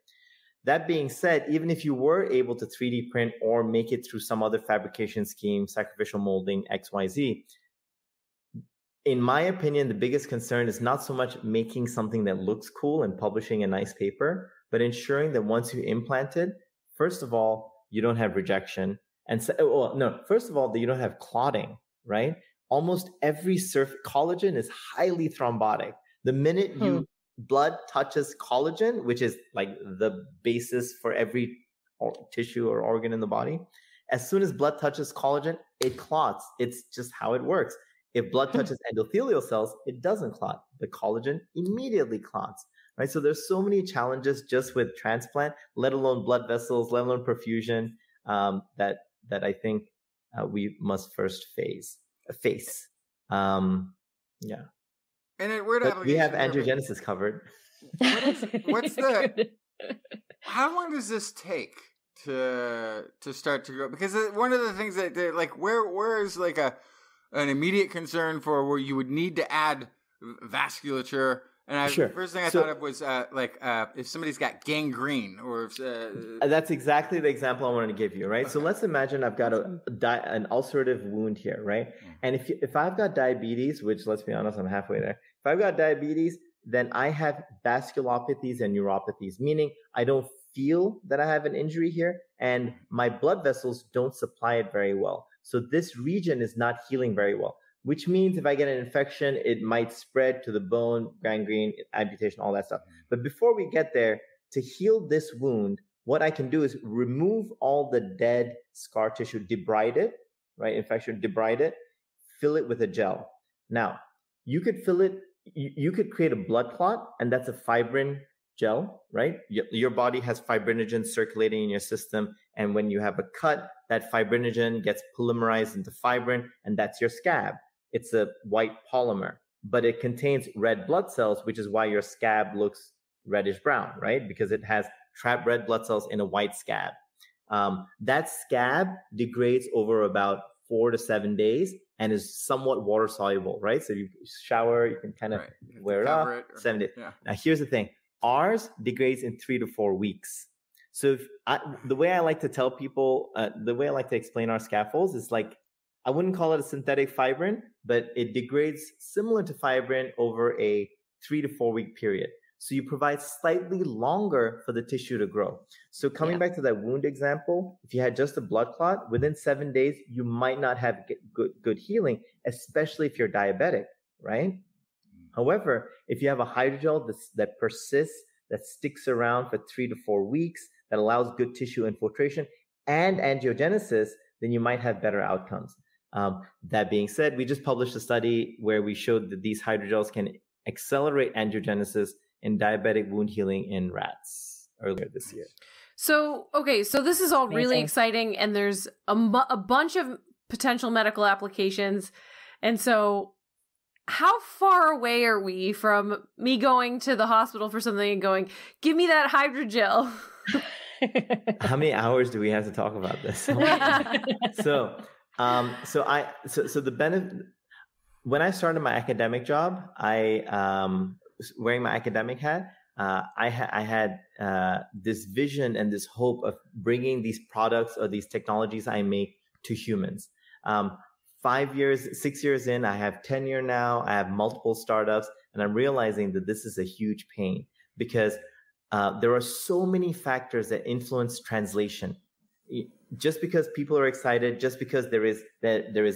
That being said, even if you were able to 3D print or make it through some other fabrication scheme, sacrificial molding, XYZ, in my opinion, the biggest concern is not so much making something that looks cool and publishing a nice paper, but ensuring that once you implant it, first of all, you don't have rejection. And so, well, no, first of all, that you don't have clotting, right? Almost every collagen is highly thrombotic. The minute blood touches collagen, which is like the basis for every tissue or organ in the body, as soon as blood touches collagen, it clots. It's just how it works. If blood touches endothelial cells, it doesn't clot. The collagen immediately clots, right? So there's so many challenges just with transplant, let alone blood vessels, let alone perfusion, that I think we must first face. And at Weird Application, we have angiogenesis covered. How long does this take to start to grow? Because one of the things that like where is like an immediate concern for where you would need to add vasculature. And the first thing I thought of was if somebody's got gangrene or if... That's exactly the example I wanted to give you, right? Okay. So let's imagine I've got an ulcerative wound here, right? Mm-hmm. And if I've got diabetes, which let's be honest, I'm halfway there. If I've got diabetes, then I have vasculopathies and neuropathies, meaning I don't feel that I have an injury here and my blood vessels don't supply it very well. So this region is not healing very well, which means if I get an infection, it might spread to the bone, gangrene, amputation, all that stuff. But before we get there, to heal this wound, what I can do is remove all the dead scar tissue, debride it, right? Infection, debride it, fill it with a gel. Now, you could create a blood clot, and that's a fibrin gel, right? Your body has fibrinogen circulating in your system. And when you have a cut, that fibrinogen gets polymerized into fibrin, and that's your scab. It's a white polymer, but it contains red blood cells, which is why your scab looks reddish brown, right? Because it has trapped red blood cells in a white scab. That scab degrades over about 4 to 7 days and is somewhat water soluble, right? So you shower, you can kind of wear it off, 7 days. Yeah. Now, here's the thing. Ours degrades in 3 to 4 weeks. So if the way I like to tell people, the way I like to explain our scaffolds is like, I wouldn't call it a synthetic fibrin, but it degrades similar to fibrin over a 3 to 4 week period. So you provide slightly longer for the tissue to grow. So coming back to that wound example, if you had just a blood clot, within 7 days, you might not have good healing, especially if you're diabetic, right? However, if you have a hydrogel that persists, that sticks around for 3 to 4 weeks, that allows good tissue infiltration and angiogenesis, then you might have better outcomes. That being said, we just published a study where we showed that these hydrogels can accelerate angiogenesis in diabetic wound healing in rats earlier this year. So, okay, so this is all really exciting, and there's a bunch of potential medical applications. And so how far away are we from me going to the hospital for something and going, give me that hydrogel? How many hours do we have to talk about this? So the benefit, when I started my academic job, wearing my academic hat, I had this vision and this hope of bringing these products or these technologies I make to humans. 6 years in, I have tenure now, I have multiple startups, and I'm realizing that this is a huge pain because there are so many factors that influence translation. Just because people are excited, just because there is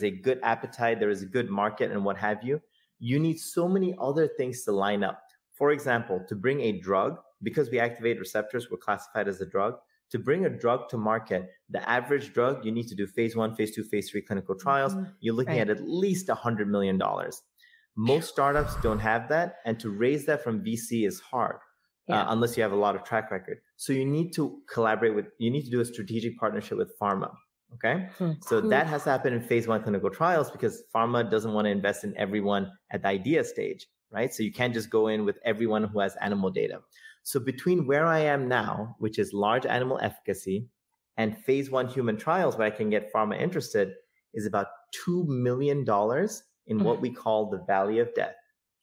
a good appetite, there is a good market and what have you, you need so many other things to line up. For example, to bring a drug, because we activate receptors, we're classified as a drug. To bring a drug to market, the average drug, you need to do phase 1, phase 2, phase 3 clinical trials. You're looking at least $100 million. Most startups don't have that. And to raise that from VC is hard. Unless you have a lot of track record. So you need to do a strategic partnership with pharma. Okay. So that has to happen in phase 1 clinical trials because pharma doesn't want to invest in everyone at the idea stage, right? So you can't just go in with everyone who has animal data. So between where I am now, which is large animal efficacy, and phase 1 human trials where I can get pharma interested, is about $2 million in what we call the valley of death.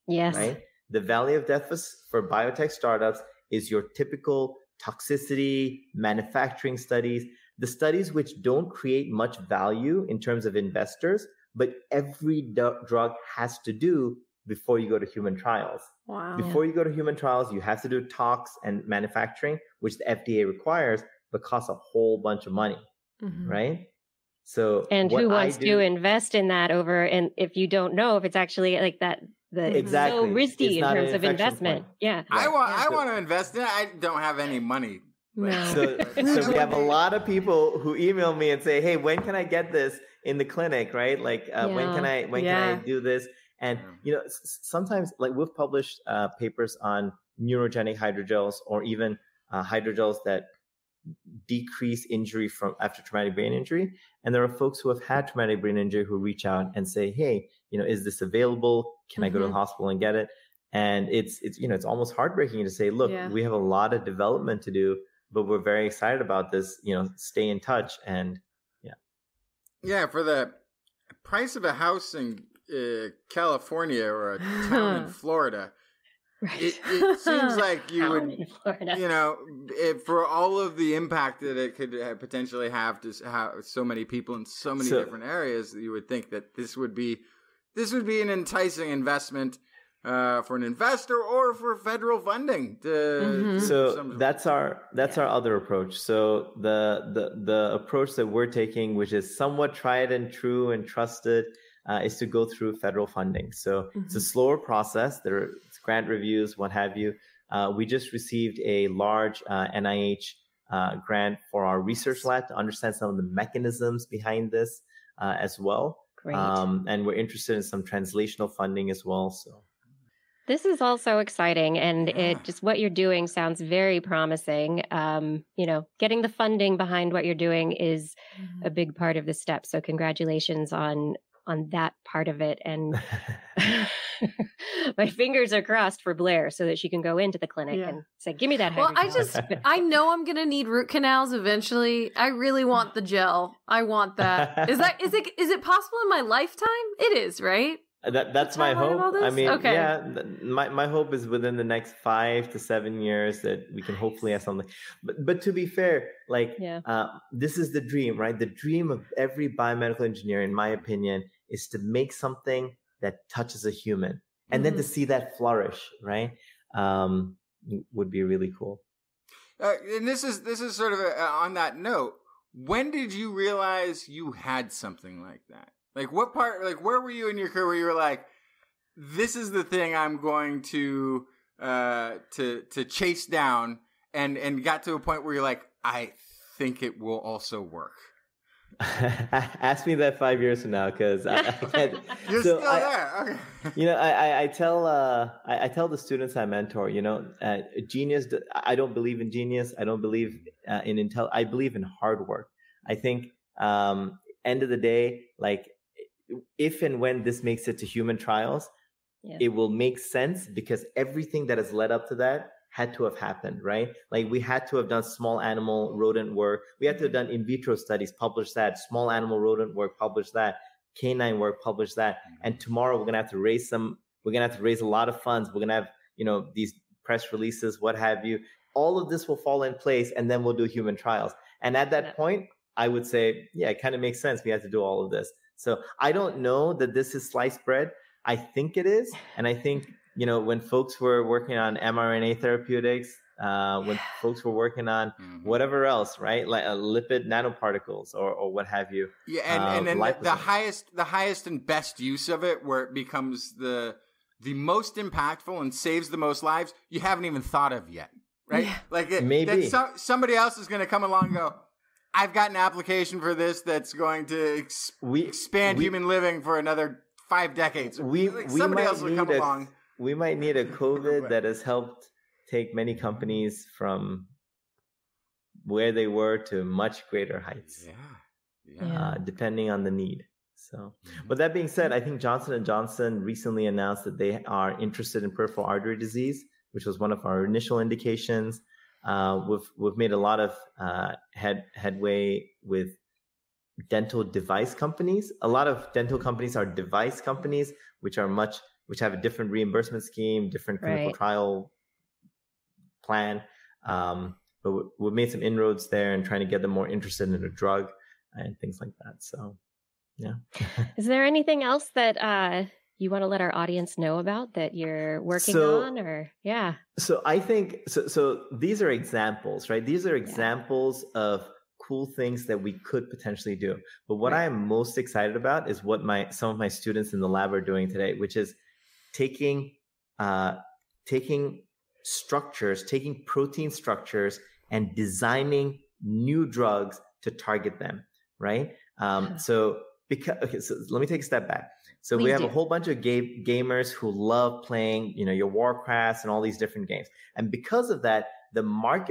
Yes. Right? The valley of death for biotech startups is your typical toxicity, manufacturing studies, the studies which don't create much value in terms of investors, but every drug has to do before you go to human trials. Wow. Before you go to human trials, you have to do tox and manufacturing, which the FDA requires, but costs a whole bunch of money, right? So, and who wants to invest in that over? And if you don't know if it's actually like that, exactly, so risky in terms of investment. Yeah, I want to invest in it. I don't have any money. No. So we have a lot of people who email me and say, "Hey, when can I get this in the clinic? Right? Like, when can I do this?" And you know, sometimes like we've published papers on neurogenic hydrogels or even hydrogels that decrease injury from after traumatic brain injury. And there are folks who have had traumatic brain injury who reach out and say, "Hey, you know, is this available? Can I go to the hospital and get it?" And it's you know, it's almost heartbreaking to say, "Look, we have a lot of development to do, but we're very excited about this. You know, stay in touch." And for the price of a house in California or a town in Florida. Right. It seems like you would, you know, for all of the impact that it could potentially have to so many people in so many different areas, you would think that this would be an enticing investment for an investor or for federal funding. So that's our other approach. So the approach that we're taking, which is somewhat tried and true and trusted, is to go through federal funding. So it's a slower process. Grant reviews, what have you. We just received a large NIH grant for our research lab to understand some of the mechanisms behind this as well. Great. And we're interested in some translational funding as well. So, This is all so exciting, and it just what you're doing sounds very promising. You know, getting the funding behind what you're doing is a big part of the step. So congratulations on that part of it. And my fingers are crossed for Blair so that she can go into the clinic and say, give me that. Well, I know I'm going to need root canals eventually. I really want the gel. I want that. Is it possible in my lifetime? It is, right? That's my hope. I mean, my hope is within the next 5 to 7 years that we can hopefully have something. But to be fair, this is the dream, right? The dream of every biomedical engineer, in my opinion, is to make something that touches a human, and then to see that flourish, right? Would be really cool. And this is sort of on that note. When did you realize you had something like that? Like what part? Like where were you in your career where you were like, "This is the thing I'm going to chase down," and got to a point where you're like, "I think it will also work." Ask me that 5 years from now, because I can't. You're so still there. Okay. You know, I tell the students I mentor, you know, genius. I don't believe in genius. I don't believe in intel. I believe in hard work. I think end of the day, like, if and when this makes it to human trials, it will make sense because everything that has led up to that had to have happened, right? Like we had to have done small animal rodent work. We had to have done in vitro studies, published that, small animal rodent work, published that, canine work, published that. And tomorrow we're going to have to raise a lot of funds. We're going to have, you know, these press releases, what have you. All of this will fall in place and then we'll do human trials. And at that point, I would say, yeah, it kind of makes sense. We have to do all of this. So I don't know that this is sliced bread. I think it is. And I think, you know, when folks were working on mRNA therapeutics, when folks were working on whatever else, right? Like lipid nanoparticles or what have you. Yeah. And the highest and best use of it, where it becomes the most impactful and saves the most lives, you haven't even thought of yet, right? Yeah. Like somebody else is going to come along and go, I've got an application for this that's going to expand human living for another 5 decades. Somebody else will come along. We might need a COVID that has helped take many companies from where they were to much greater heights, depending on the need. So, but that being said, I think Johnson & Johnson recently announced that they are interested in peripheral artery disease, which was one of our initial indications. We've made a lot of headway with dental device companies. A lot of dental companies are device companies, which have a different reimbursement scheme, different clinical trial plan. But we've made some inroads there and trying to get them more interested in a drug and things like that. So, yeah. Is there anything else that you want to let our audience know about that you're working on So I think, so these are examples, right? These are examples of cool things that we could potentially do. But what I am most excited about is what some of my students in the lab are doing today, which is taking structures, taking protein structures and designing new drugs to target them, right? So let me take a step back. So we have a whole bunch of gamers who love playing, you know, your Warcrafts and all these different games. And because of that,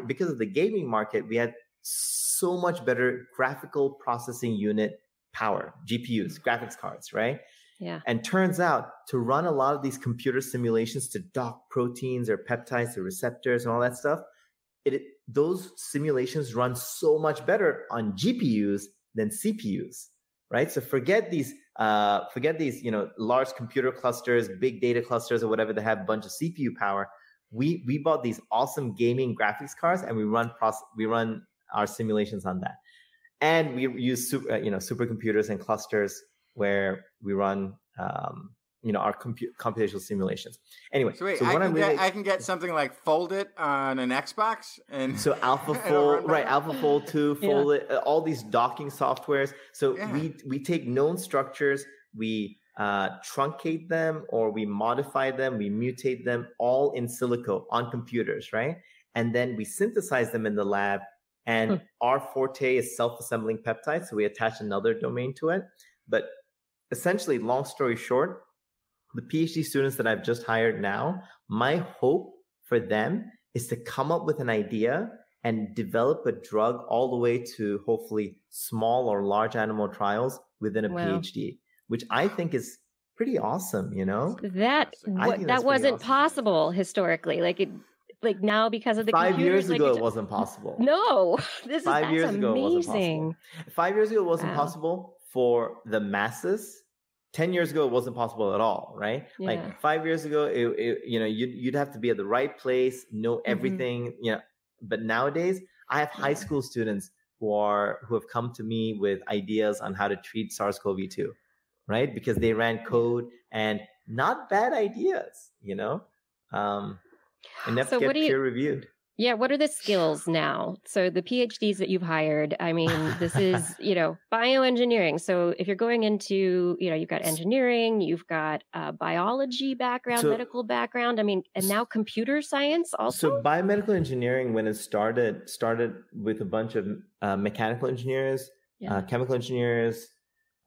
because of the gaming market, we had so much better graphical processing unit power, GPUs, graphics cards, right? Yeah. And turns out to run a lot of these computer simulations to dock proteins or peptides or receptors and all that stuff, those simulations run so much better on GPUs than CPUs, right? So forget these, you know, large computer clusters, big data clusters, or whatever that have a bunch of CPU power. We bought these awesome gaming graphics cards, and we run our simulations on that, and we use supercomputers and clusters where we run our computational simulations. Anyway, I can get something like Fold It on an Xbox, and so AlphaFold, right? AlphaFold 2, Fold It, all these docking softwares. So we take known structures, we truncate them, or we modify them, we mutate them, all in silico on computers, right? And then we synthesize them in the lab. And our forte is self-assembling peptides, so we attach another domain to it. But essentially, long story short, the PhD students that I've just hired now, my hope for them is to come up with an idea and develop a drug all the way to hopefully small or large animal trials within a PhD, which I think is pretty awesome, you know? That wasn't possible historically. Like now because of the computer. 5 years ago, it wasn't possible. No, this is 5 years ago. It wasn't possible. 5 years ago, it wasn't possible for the masses. 10 years ago, it wasn't possible at all, right? Yeah. Like 5 years ago, you'd have to be at the right place, know everything, you know. But nowadays, I have high school students who have come to me with ideas on how to treat SARS-CoV-2, right? Because they ran code and not bad ideas, you know. And that's peer reviewed. Yeah. What are the skills now? So the PhDs that you've hired, I mean, this is, you know, bioengineering. So if you're going into, you know, you've got engineering, you've got biology background, medical background. I mean, and now computer science also. So biomedical engineering, when it started with a bunch of mechanical engineers, chemical engineers,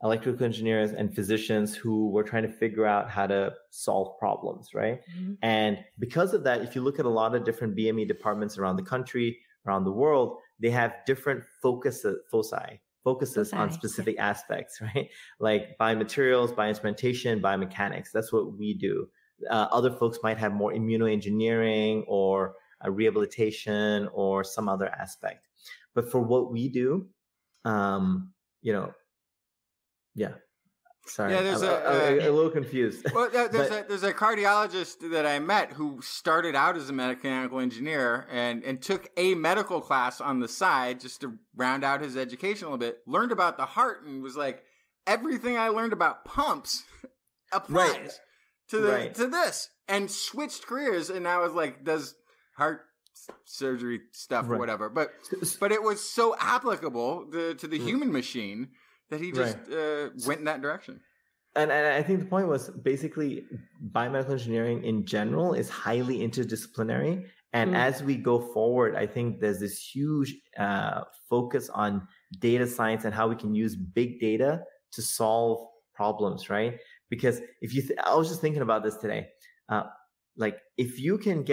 electrical engineers, and physicians who were trying to figure out how to solve problems, right? Mm-hmm. And because of that, if you look at a lot of different BME departments around the country, around the world, they have different foci on specific aspects, right? Like biomaterials, bioinstrumentation, biomechanics. That's what we do. Other folks might have more immunoengineering or rehabilitation or some other aspect. But for what we do, you know, yeah. Sorry. Yeah, I'm a little confused. Well, there's a cardiologist that I met who started out as a mechanical engineer and took a medical class on the side just to round out his education a little bit, learned about the heart and was like, everything I learned about pumps applies to this, and switched careers. And I was like, does heart surgery stuff or whatever. But it was so applicable to the human machine that he just went in that direction. And I think the point was basically biomedical engineering in general is highly interdisciplinary. And as we go forward, I think there's this huge focus on data science and how we can use big data to solve problems, right? Because if you, I was just thinking about this today. Like if you can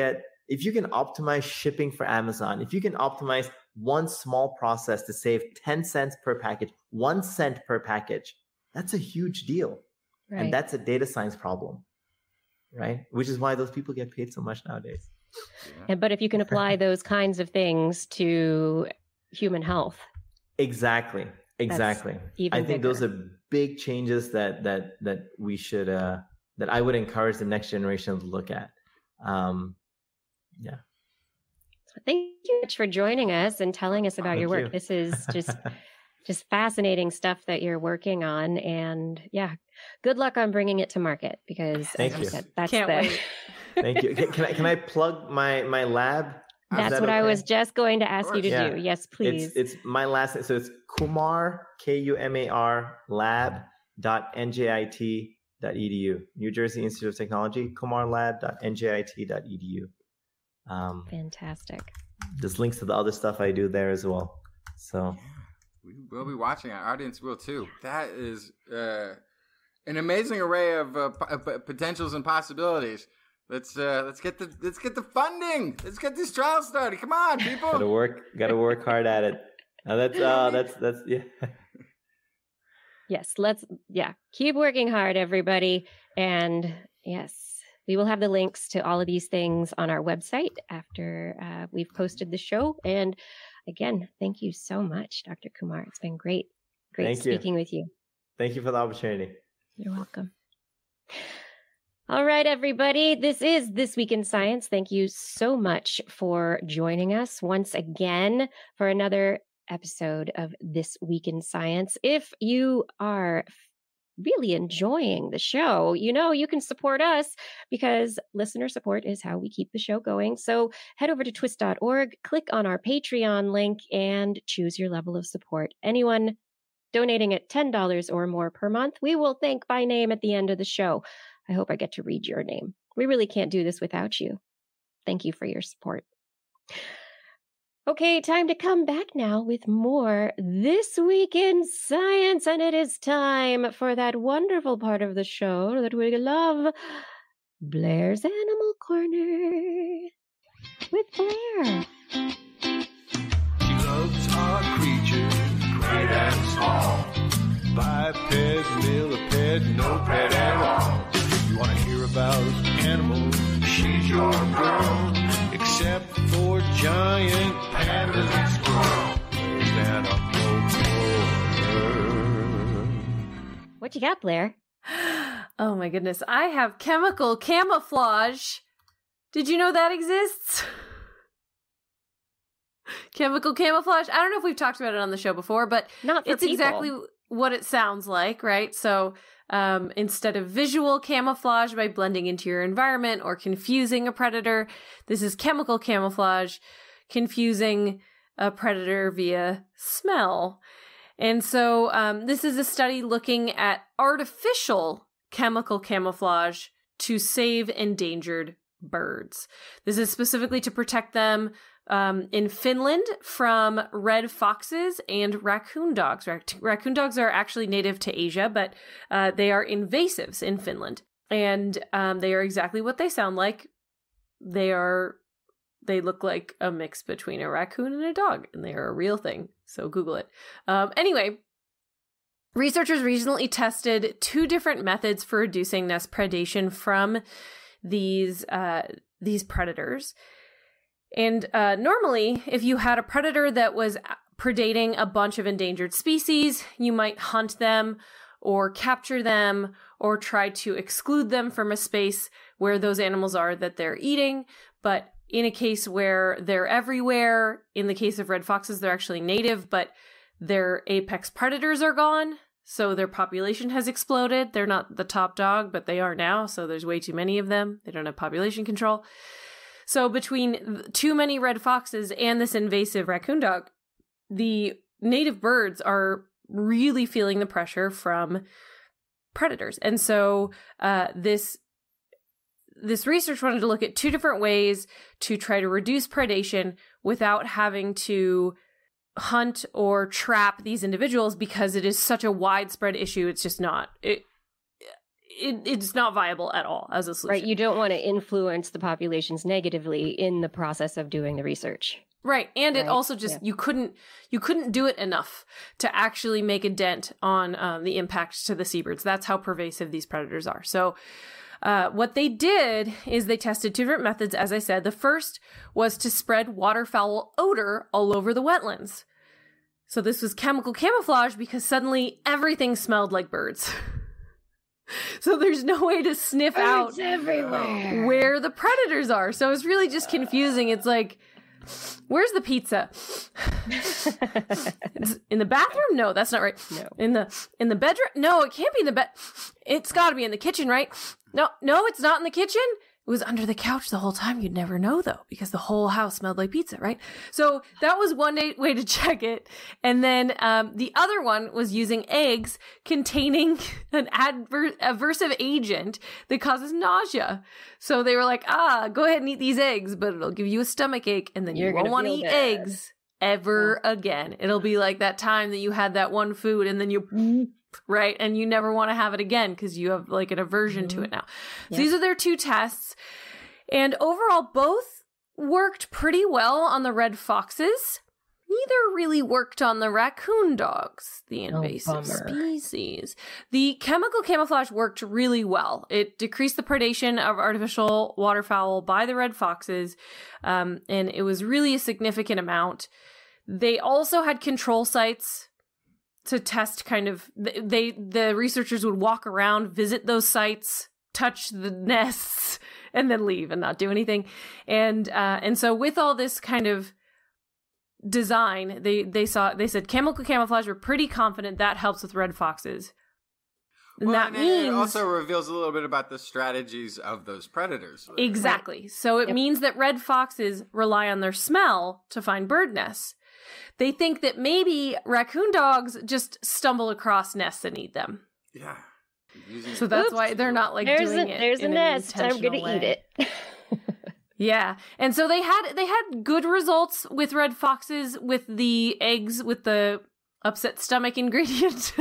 optimize shipping for Amazon, if you can optimize one small process to save 10 cents per package, 1 cent per package, that's a huge deal. Right. And that's a data science problem, right? Which is why those people get paid so much nowadays. Yeah. But if you can apply those kinds of things to human health. Exactly. I think those are big changes that we should, that I would encourage the next generation to look at. Yeah. Thank you much for joining us and telling us about your work. This is just fascinating stuff that you're working on. And yeah, good luck on bringing it to market because Can't wait. Thank you. Can I plug my lab? That's what okay? I was just going to ask you to do. Yes, please. It's my last. So it's Kumar, Kumar lab.njit.edu, New Jersey Institute of Technology, kumarlab.njit.edu. Fantastic. There's links to the other stuff I do there as well. So we will be watching. Our audience will too. That is an amazing array of potentials and possibilities. Let's get the funding. Let's get this trial started. Come on, people. Gotta work hard at it. That's yeah. Yes, keep working hard, everybody. And yes. We will have the links to all of these things on our website after we've posted the show. And again, thank you so much, Dr. Kumar. It's been great speaking with you. Thank you for the opportunity. You're welcome. All right, everybody. This is This Week in Science. Thank you so much for joining us once again for another episode of This Week in Science. If you are really enjoying the show, you know, you can support us because listener support is how we keep the show going. So head over to twist.org, click on our Patreon link, and choose your level of support. Anyone donating at $10 or more per month, we will thank by name at the end of the show. I hope I get to read your name. We really can't do this without you. Thank you for your support. Okay, time to come back now with more This Week in Science, and it is time for that wonderful part of the show that we love, Blair's Animal Corner with Blair. She loves our creatures, great and small, biped, millipede, no pet at all. You want to hear about animals? She's your girl. Except for giant pandas and squirrels and a polar. What you got, Blair? Oh my goodness, I have chemical camouflage. Did you know that exists? Chemical camouflage. I don't know if we've talked about it on the show before, but it's people. Exactly what it sounds like, right? So instead of visual camouflage by blending into your environment or confusing a predator, this is chemical camouflage, confusing a predator via smell. And so this is a study looking at artificial chemical camouflage to save endangered birds. This is specifically to protect them in Finland from red foxes and raccoon dogs. Raccoon dogs are actually native to Asia, but they are invasives in Finland. And they are exactly what they sound like. They look like a mix between a raccoon and a dog, and they are a real thing. So Google it. Anyway, researchers recently tested two different methods for reducing nest predation from these predators. And normally, if you had a predator that was predating a bunch of endangered species, you might hunt them or capture them or try to exclude them from a space where those animals are that they're eating. But in a case where they're everywhere, in the case of red foxes, they're actually native, but their apex predators are gone. So their population has exploded. They're not the top dog, but they are now. So there's way too many of them. They don't have population control. So between too many red foxes and this invasive raccoon dog, the native birds are really feeling the pressure from predators. And so this research wanted to look at two different ways to try to reduce predation without having to hunt or trap these individuals, because it is such a widespread issue. It's just not... It's not viable at all as a solution. Right, you don't want to influence the populations negatively in the process of doing the research. Right, and right. It also just, yeah. you couldn't do it enough to actually make a dent on the impact to the seabirds. That's how pervasive these predators are. So what they did is they tested two different methods, as I said. The first was to spread waterfowl odor all over the wetlands. So this was chemical camouflage because suddenly everything smelled like birds. So there's no way to sniff birds out everywhere where the predators are. So it's really just confusing. It's like, where's the pizza? In the bathroom? No, that's not right. No. In the bedroom? No, it can't be in the bed. It's got to be in the kitchen, right? No, it's not in the kitchen. It was under the couch the whole time. You'd never know, though, because the whole house smelled like pizza, right? So that was one way to check it. And then the other one was using eggs containing an aversive agent that causes nausea. So they were like, go ahead and eat these eggs, but it'll give you a stomach ache, and then you won't want to eat eggs ever again. It'll be like that time that you had that one food, and then you... Right. And you never want to have it again because you have like an aversion to it now. Yeah. So these are their two tests. And overall, both worked pretty well on the red foxes. Neither really worked on the raccoon dogs, the invasive species. The chemical camouflage worked really well. It decreased the predation of artificial waterfowl by the red foxes. And it was really a significant amount. They also had control sites to test kind of, the researchers would walk around, visit those sites, touch the nests, and then leave and not do anything. And so with all this kind of design, they said chemical camouflage, we're pretty confident that helps with red foxes. And well, that means it also reveals a little bit about the strategies of those predators. Exactly. Right? So it means that red foxes rely on their smell to find bird nests. They think that maybe raccoon dogs just stumble across nests and eat them. Yeah. So that's why they're not like doing it. There's a nest. I'm going to eat it. Yeah. And so they had good results with red foxes with the eggs with the upset stomach ingredient,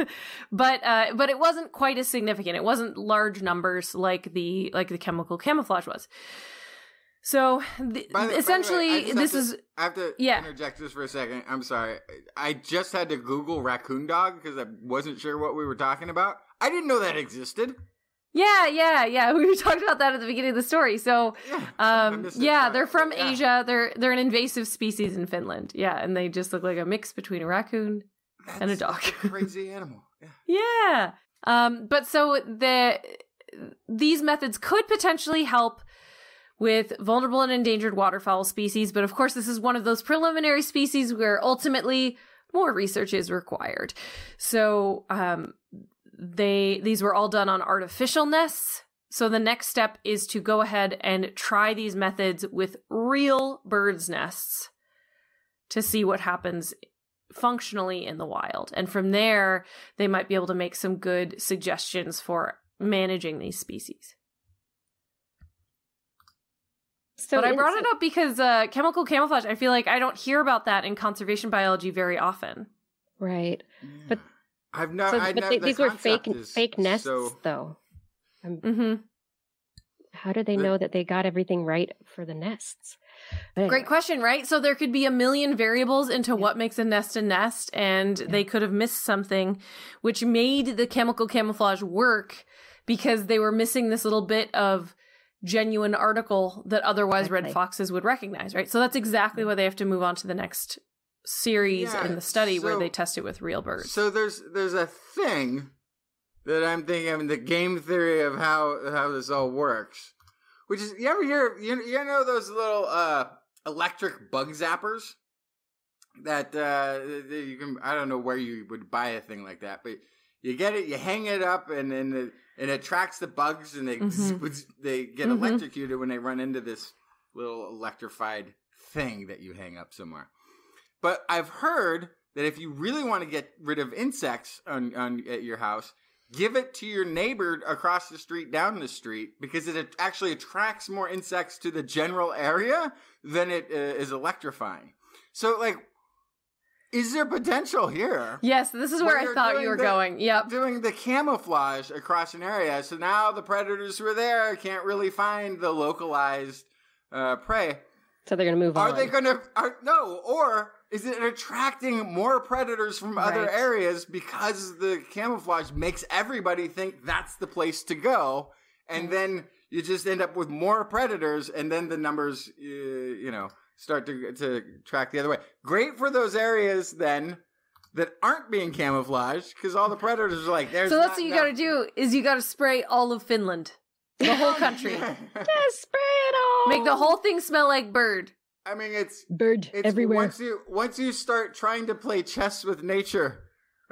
but it wasn't quite as significant. It wasn't large numbers like the chemical camouflage was. So I have to interject just for a second. I'm sorry. I just had to Google raccoon dog because I wasn't sure what we were talking about. I didn't know that existed. Yeah. We were talking about that at the beginning of the story. So, they're from Asia. They're an invasive species in Finland. Yeah, and they just look like a mix between a raccoon and a dog. That's a crazy animal. Yeah. But so these methods could potentially help with vulnerable and endangered waterfowl species. But of course, this is one of those preliminary species where ultimately more research is required. So, these were all done on artificial nests. So the next step is to go ahead and try these methods with real birds' nests to see what happens functionally in the wild. And from there, they might be able to make some good suggestions for managing these species. But I brought it up because chemical camouflage, I feel like I don't hear about that in conservation biology very often. Right. But I've not. So, but these were fake nests, though. How do they know that they got everything right for the nests? Anyway. Great question, right? So there could be a million variables into what makes a nest, and they could have missed something, which made the chemical camouflage work because they were missing this little bit of genuine article that otherwise red foxes would recognize, right? So that's exactly why they have to move on to the next series in the study where they test it with real birds. So there's a thing that I'm thinking of in the game theory of how this all works, which is, you ever hear, you know those little electric bug zappers that you can, I don't know where you would buy a thing like that, but you get it, you hang it up, and then it attracts the bugs, and they get electrocuted when they run into this little electrified thing that you hang up somewhere. But I've heard that if you really want to get rid of insects at your house, give it to your neighbor across the street, down the street, because it actually attracts more insects to the general area than it is electrifying. So, is there potential here? Yes, this is where I thought you were going. Yep. Doing the camouflage across an area, so now the predators who are there can't really find the localized prey. So they're going to move on. Are they going to? No, or is it attracting more predators from other areas because the camouflage makes everybody think that's the place to go, and then you just end up with more predators, and then the numbers, start to track the other way. Great for those areas then that aren't being camouflaged, because all the predators are like, there's. So that's what you got to do is you got to spray all of Finland, the whole country. Just spray it all. Make the whole thing smell like bird. I mean, it's bird everywhere. Once you start trying to play chess with nature,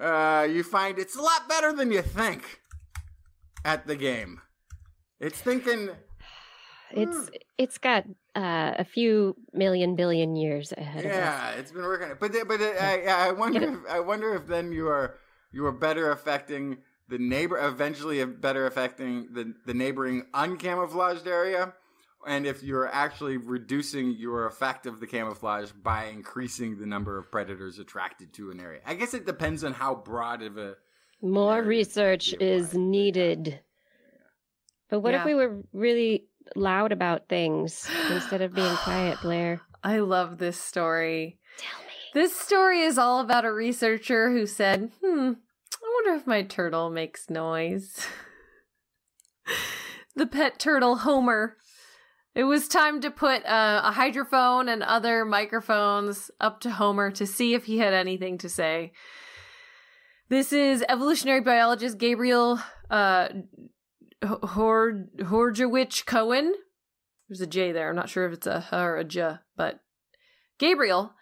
you find it's a lot better than you think at the game. It's thinking. It's got a few million billion years ahead of us. Yeah, it's been working. But I wonder if then you are better affecting the neighbor, eventually better affecting the neighboring uncamouflaged area. And if you're actually reducing your effect of the camouflage by increasing the number of predators attracted to an area. I guess it depends on how broad of a... More research is needed. Yeah. But what if we were really loud about things instead of being quiet, Blair? I love this story. Tell me. This story is all about a researcher who said, I wonder if my turtle makes noise. The pet turtle, Homer. It was time to put a hydrophone and other microphones up to Homer to see if he had anything to say. This is evolutionary biologist Gabriel Horjewich Cohen. There's a J there. I'm not sure if it's a H or a J, but Gabriel.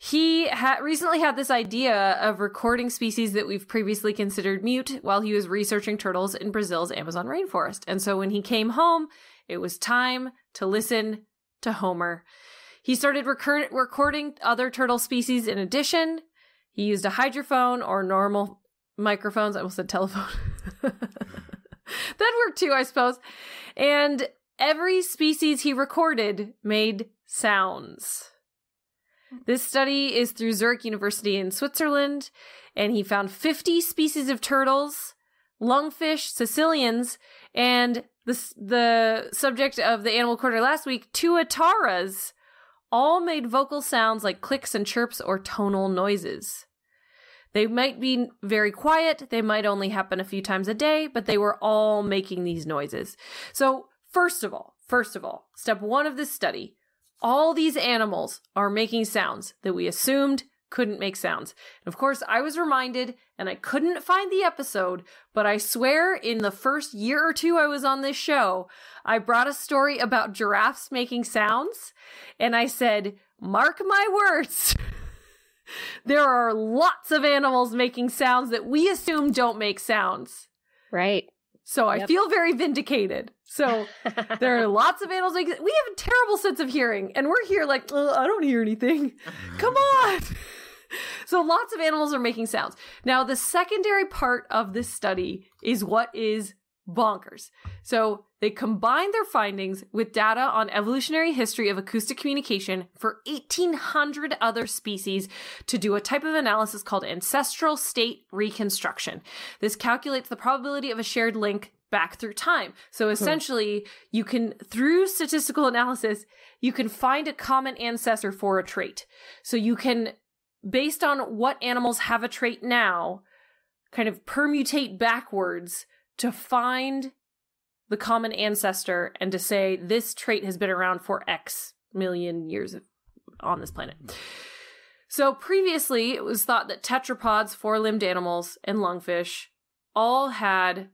He recently had this idea of recording species that we've previously considered mute while he was researching turtles in Brazil's Amazon rainforest. And so when he came home, it was time to listen to Homer. He started recording other turtle species in addition. He used a hydrophone or normal microphones. I almost said telephone. That worked too, I suppose. And every species he recorded made sounds. This study is through Zurich University in Switzerland, and he found 50 species of turtles, lungfish, Sicilians, and the subject of the Animal Quarter last week, two Tuataras, all made vocal sounds like clicks and chirps or tonal noises. They might be very quiet, they might only happen a few times a day, but they were all making these noises. So first of all, step one of this study, all these animals are making sounds that we assumed couldn't make sounds. And of course, I was reminded, and I couldn't find the episode, but I swear in the first year or two I was on this show, I brought a story about giraffes making sounds, and I said, mark my words, there are lots of animals making sounds that we assume don't make sounds. Right. So I feel very vindicated. So there are lots of animals. We have a terrible sense of hearing, and we're here like, I don't hear anything. Come on. So lots of animals are making sounds. Now, the secondary part of this study is what is bonkers. So they combined their findings with data on evolutionary history of acoustic communication for 1,800 other species to do a type of analysis called ancestral state reconstruction. This calculates the probability of a shared link back through time. So essentially, you can, through statistical analysis, you can find a common ancestor for a trait. So you can, based on what animals have a trait now, kind of permutate backwards to find the common ancestor and to say this trait has been around for X million years on this planet. So previously, it was thought that tetrapods, four-limbed animals, and lungfish all had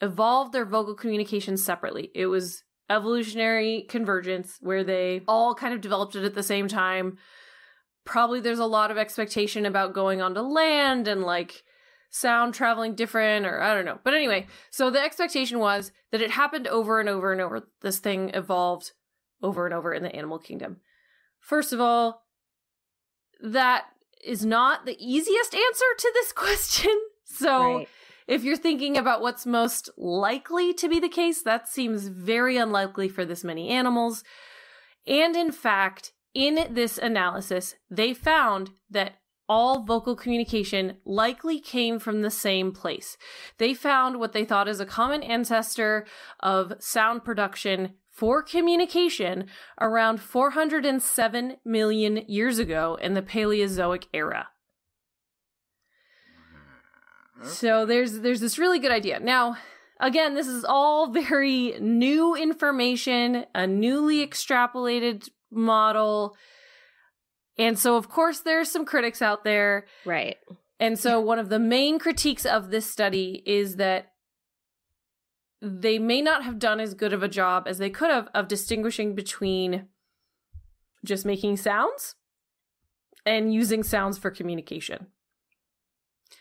evolved their vocal communication separately. It was evolutionary convergence where they all kind of developed it at the same time. Probably there's a lot of expectation about going onto land and like sound traveling different, or I don't know. But anyway, so the expectation was that it happened over and over and over. This thing evolved over and over in the animal kingdom. First of all, that is not the easiest answer to this question. So right. If you're thinking about what's most likely to be the case, that seems very unlikely for this many animals. And in fact, in this analysis, they found that all vocal communication likely came from the same place. They found what they thought is a common ancestor of sound production for communication around 407 million years ago in the Paleozoic era. So there's this really good idea. Now, again, this is all very new information, a newly extrapolated model. And so, of course, there's some critics out there. Right. And so one of the main critiques of this study is that they may not have done as good of a job as they could have of distinguishing between just making sounds and using sounds for communication.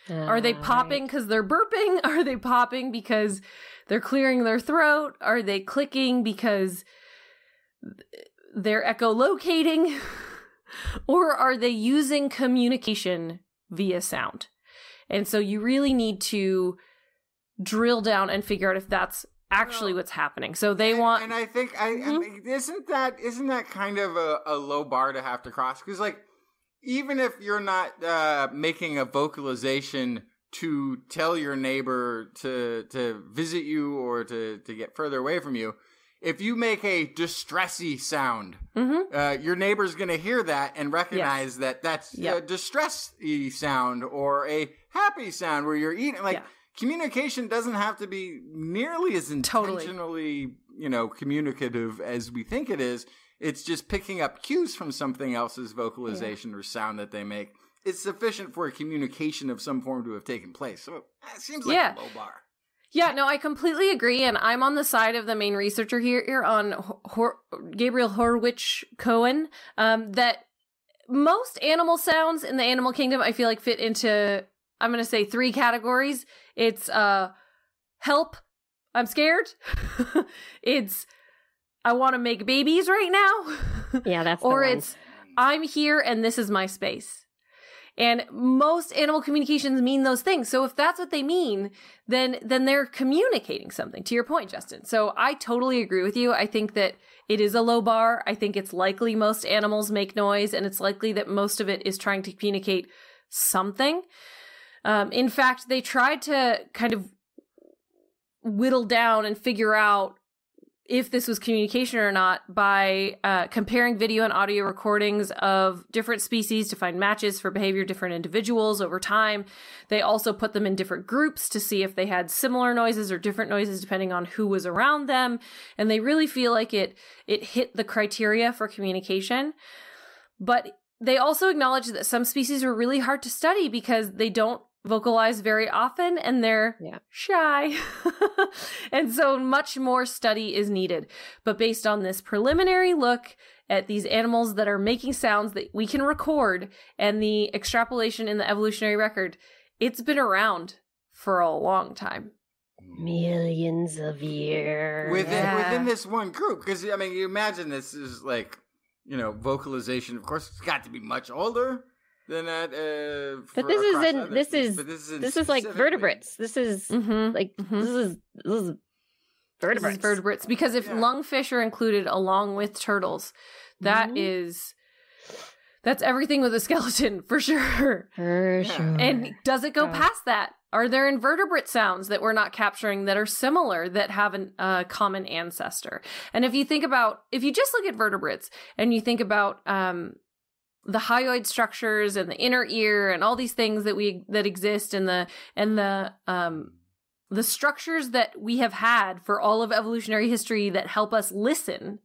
Are they popping because they're burping? Are they popping because they're clearing their throat? Are they clicking because they're echolocating? Or are they using communication via sound? And so you really need to drill down and figure out if that's actually what's happening. So they want, and I think isn't that kind of a low bar to have to cross? Because like, even if you're not making a vocalization to tell your neighbor to visit you or to get further away from you, if you make a distressy sound, your neighbor's going to hear that and recognize that that's a distressy sound or a happy sound where you're eating. Like communication doesn't have to be nearly as intentionally, communicative as we think it is. It's just picking up cues from something else's vocalization or sound that they make. It's sufficient for a communication of some form to have taken place. So it seems like a low bar. Yeah, no, I completely agree, and I'm on the side of the main researcher here on Gabriel Horwich-Cohen, that most animal sounds in the animal kingdom, I feel like, fit into, I'm going to say, three categories. It's help, I'm scared. It's I want to make babies right now. Yeah, that's the one. Or it's I'm here and this is my space. And most animal communications mean those things. So if that's what they mean, then they're communicating something, to your point, Justin. So I totally agree with you. I think that it is a low bar. I think it's likely most animals make noise, and it's likely that most of it is trying to communicate something. In fact, they tried to kind of whittle down and figure out if this was communication or not by comparing video and audio recordings of different species to find matches for behavior of different individuals over time. They also put them in different groups to see if they had similar noises or different noises depending on who was around them. And they really feel like it hit the criteria for communication. But they also acknowledge that some species were really hard to study because they don't vocalize very often, and they're shy. And so much more study is needed. But based on this preliminary look at these animals that are making sounds that we can record and the extrapolation in the evolutionary record, it's been around for a long time. Millions of years. Within this one group. Because, I mean, you imagine this is like, you know, vocalization. Of course, it's got to be much older. Then that, but this isn't. This is like vertebrates. This is vertebrates. This is vertebrates, because if lungfish are included along with turtles, that that's everything with a skeleton for sure. And does it go past that? Are there invertebrate sounds that we're not capturing that are similar, that have a common ancestor? And if you just look at vertebrates and you think about the hyoid structures and the inner ear and all these things that exist, and the structures that we have had for all of evolutionary history that help us listen,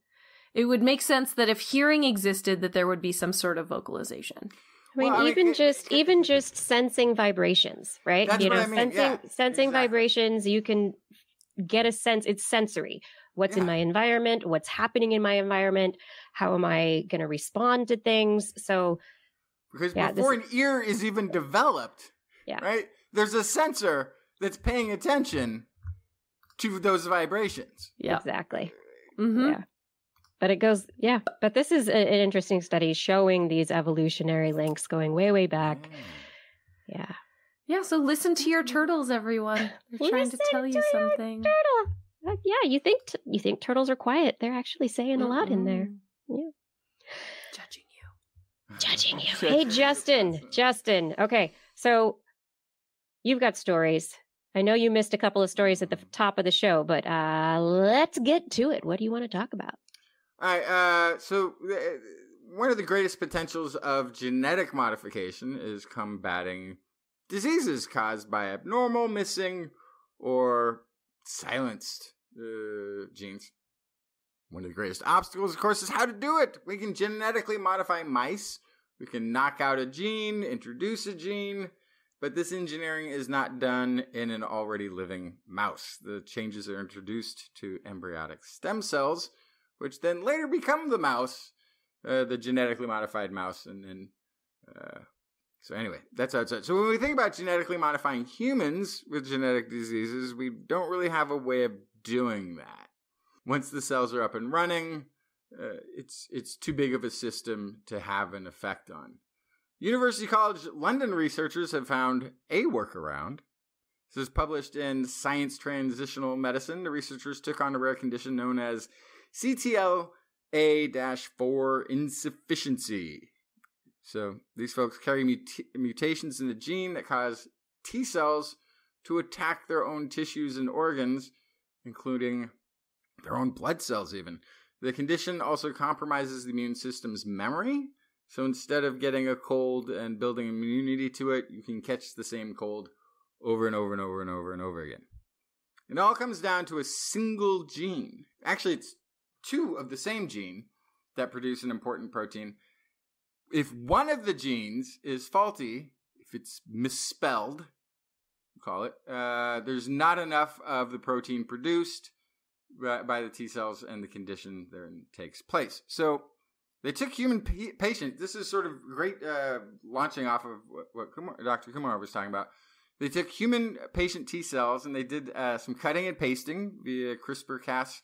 it would make sense that if hearing existed, that there would be some sort of vocalization. I mean, even just sensing vibrations, right? That's what I mean. Sensing vibrations, you can get a sense. It's sensory. What's in my environment? What's happening in my environment? How am I going to respond to things? Because before an ear is even developed, right? There's a sensor that's paying attention to those vibrations. Yeah, exactly. Mm-hmm. Yeah. But it goes, but this is an interesting study showing these evolutionary links going way, way back. Yeah. Yeah. So listen to your turtles, everyone. They're trying to tell you something. Turtle. Yeah, you think turtles are quiet. They're actually saying a lot in there. Yeah. Judging you. Hey, Justin. Okay. So you've got stories. I know you missed a couple of stories at the top of the show, but let's get to it. What do you want to talk about? All right. So one of the greatest potentials of genetic modification is combating diseases caused by abnormal, missing, or silenced genes. One of the greatest obstacles, of course, is how to do it. We can genetically modify mice. We can knock out a gene, introduce a gene, but this engineering is not done in an already living mouse. The changes are introduced to embryonic stem cells, which then later become the mouse, the genetically modified mouse. And then, so anyway, that's how it's done. So when we think about genetically modifying humans with genetic diseases, we don't really have a way of doing that. Once the cells are up and running, it's too big of a system to have an effect on. University College London researchers have found a workaround. This is published in Science Translational Medicine. The researchers took on a rare condition known as CTLA-4 insufficiency. So these folks carry mutations in the gene that cause T cells to attack their own tissues and organs, including their own blood cells even. The condition also compromises the immune system's memory. So instead of getting a cold and building immunity to it, you can catch the same cold over and over and over and over and over again. It all comes down to a single gene. Actually, it's two of the same gene that produce an important protein. If one of the genes is faulty, if it's misspelled, call it, there's not enough of the protein produced by the T cells, and the condition therein takes place. So they took human patients. This is sort of great launching off of what Dr. Kumar was talking about. They took human patient T cells, and they did some cutting and pasting via CRISPR-Cas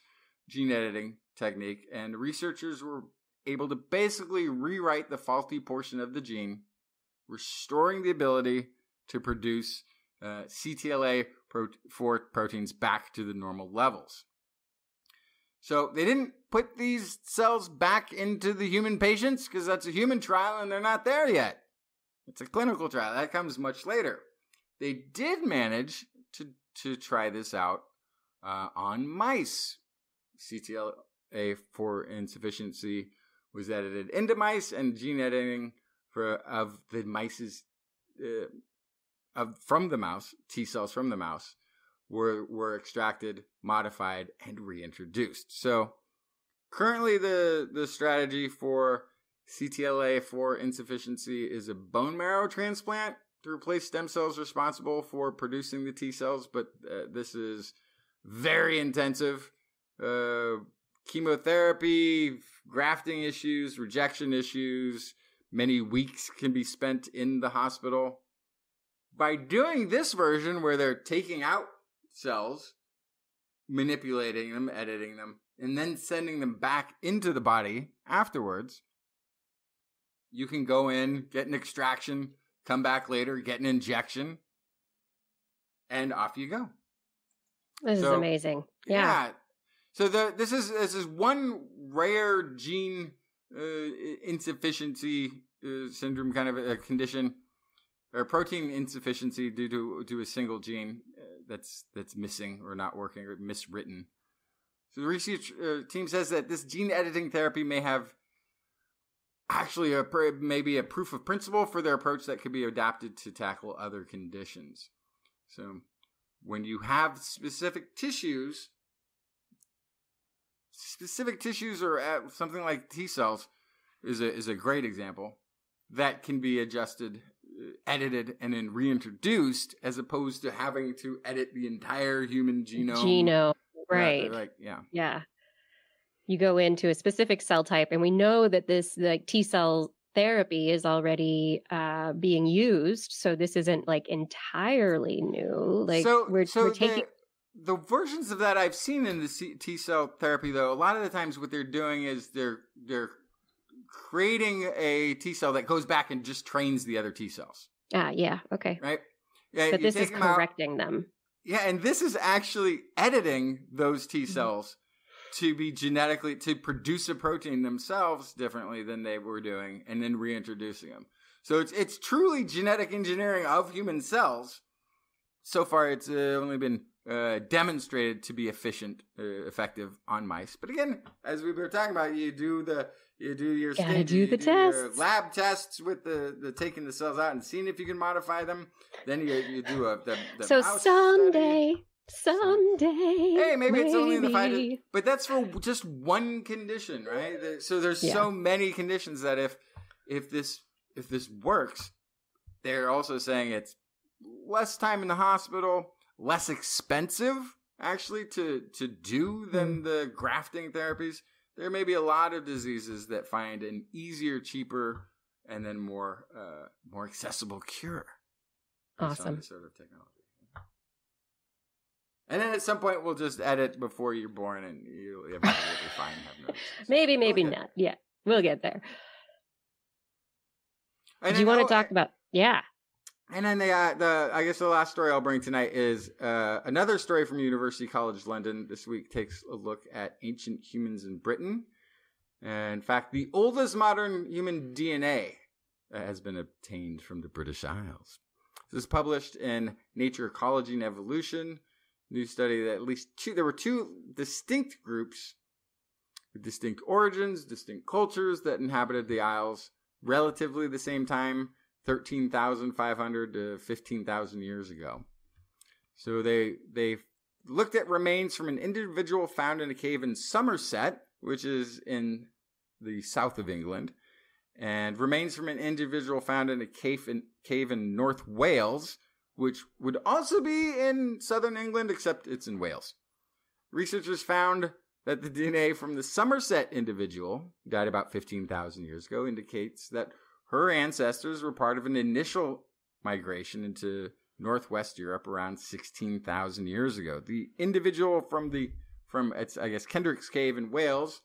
gene editing technique. And researchers were able to basically rewrite the faulty portion of the gene restoring the ability to produce CTLA-4 proteins back to the normal levels. So they didn't put these cells back into the human patients because that's a human trial and they're not there yet. It's a clinical trial. That comes much later. They did manage to try this out on mice. CTLA-4 insufficiency was edited into mice, and gene editing from the mouse, T cells from the mouse, were extracted, modified, and reintroduced. So currently the strategy for CTLA-4 insufficiency is a bone marrow transplant to replace stem cells responsible for producing the T cells, but this is very intensive. Chemotherapy, grafting issues, rejection issues, many weeks can be spent in the hospital. By doing this version where they're taking out cells, manipulating them, editing them, and then sending them back into the body afterwards, you can go in, get an extraction, come back later, get an injection, and off you go. This is amazing. Yeah. So this is one rare gene insufficiency syndrome, kind of a condition, or protein insufficiency due to a single gene that's missing or not working or miswritten. So the research team says that this gene editing therapy may have actually maybe a proof of principle for their approach that could be adapted to tackle other conditions. So when you have specific tissues or something like T cells is a great example that can be adjusted, edited, and then reintroduced, as opposed to having to edit the entire human genome. Right. Yeah. You go into a specific cell type, and we know that this T cell therapy is already being used, so this isn't entirely new. We're taking the versions of that I've seen in the T cell therapy, though. A lot of the times, what they're doing is they're creating a T cell that goes back and just trains the other T cells. Yeah. Okay. Right. Yeah. But this is correcting them. Yeah, and this is actually editing those T cells. Mm-hmm. To be genetically, to produce a protein themselves differently than they were doing, and then reintroducing them. So it's truly genetic engineering of human cells. So far, it's only been demonstrated to be effective on mice. But again, as we were talking about, you do your lab tests with the taking the cells out and seeing if you can modify them. Then you do the mouse study. Someday. Hey, maybe. It's only in the 5 years, but that's for just one condition, right? So there's so many conditions that if this works, they're also saying it's less time in the hospital, less expensive actually to do than the grafting therapies. There may be a lot of diseases that find an easier, cheaper, and then more accessible cure. Awesome. On this sort of technology. And then at some point, we'll just edit before you're born, and you'll be fine. Maybe not. Yeah, we'll get there. Do you want to talk about? Yeah. And then I guess the last story I'll bring tonight is another story from University College London. This week takes a look at ancient humans in Britain. In fact, the oldest modern human DNA has been obtained from the British Isles. This is published in Nature, Ecology, and Evolution. New study that there were two distinct groups with distinct origins, distinct cultures that inhabited the Isles relatively the same time, 13,500 to 15,000 years ago. So they looked at remains from an individual found in a cave in Somerset, which is in the south of England, and remains from an individual found in a cave in North Wales, which would also be in southern England, except it's in Wales. Researchers found that the DNA from the Somerset individual, who died about 15,000 years ago, indicates that her ancestors were part of an initial migration into northwest Europe around 16,000 years ago. The individual from Kendrick's Cave in Wales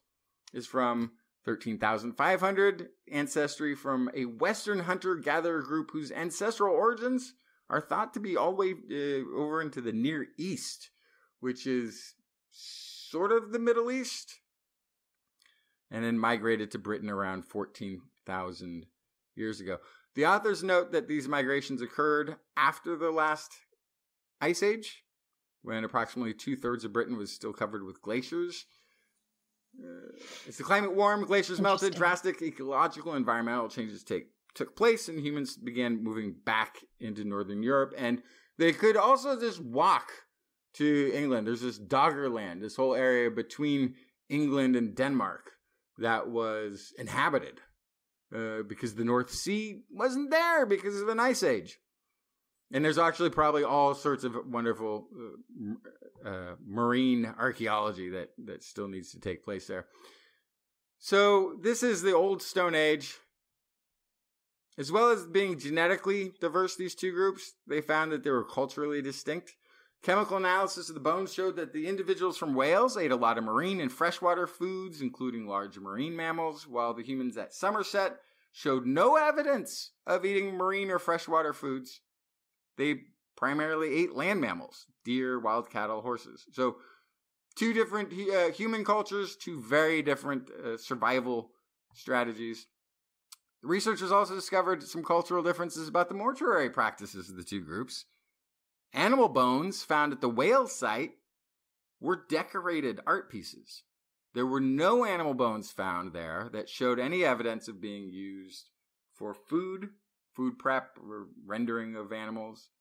is from 13,500, ancestry from a Western hunter-gatherer group whose ancestral origins are thought to be all the way over into the Near East, which is sort of the Middle East, and then migrated to Britain around 14,000 years ago. The authors note that these migrations occurred after the last ice age, when approximately 2/3 of Britain was still covered with glaciers. As the climate warmed, glaciers melted, drastic ecological and environmental changes took place, and humans began moving back into northern Europe. And they could also just walk to England. There's this Doggerland, this whole area between England and Denmark that was inhabited because the North Sea wasn't there because of an ice age. And there's actually probably all sorts of wonderful marine archaeology that still needs to take place there. So this is the Old Stone Age. As well as being genetically diverse, these two groups, they found that they were culturally distinct. Chemical analysis of the bones showed that the individuals from Wales ate a lot of marine and freshwater foods, including large marine mammals, while the humans at Somerset showed no evidence of eating marine or freshwater foods. They primarily ate land mammals, deer, wild cattle, horses. So two different human cultures, two very different survival strategies. The researchers also discovered some cultural differences about the mortuary practices of the two groups. Animal bones found at the whale site were decorated art pieces. There were no animal bones found there that showed any evidence of being used for food prep, or rendering of animals.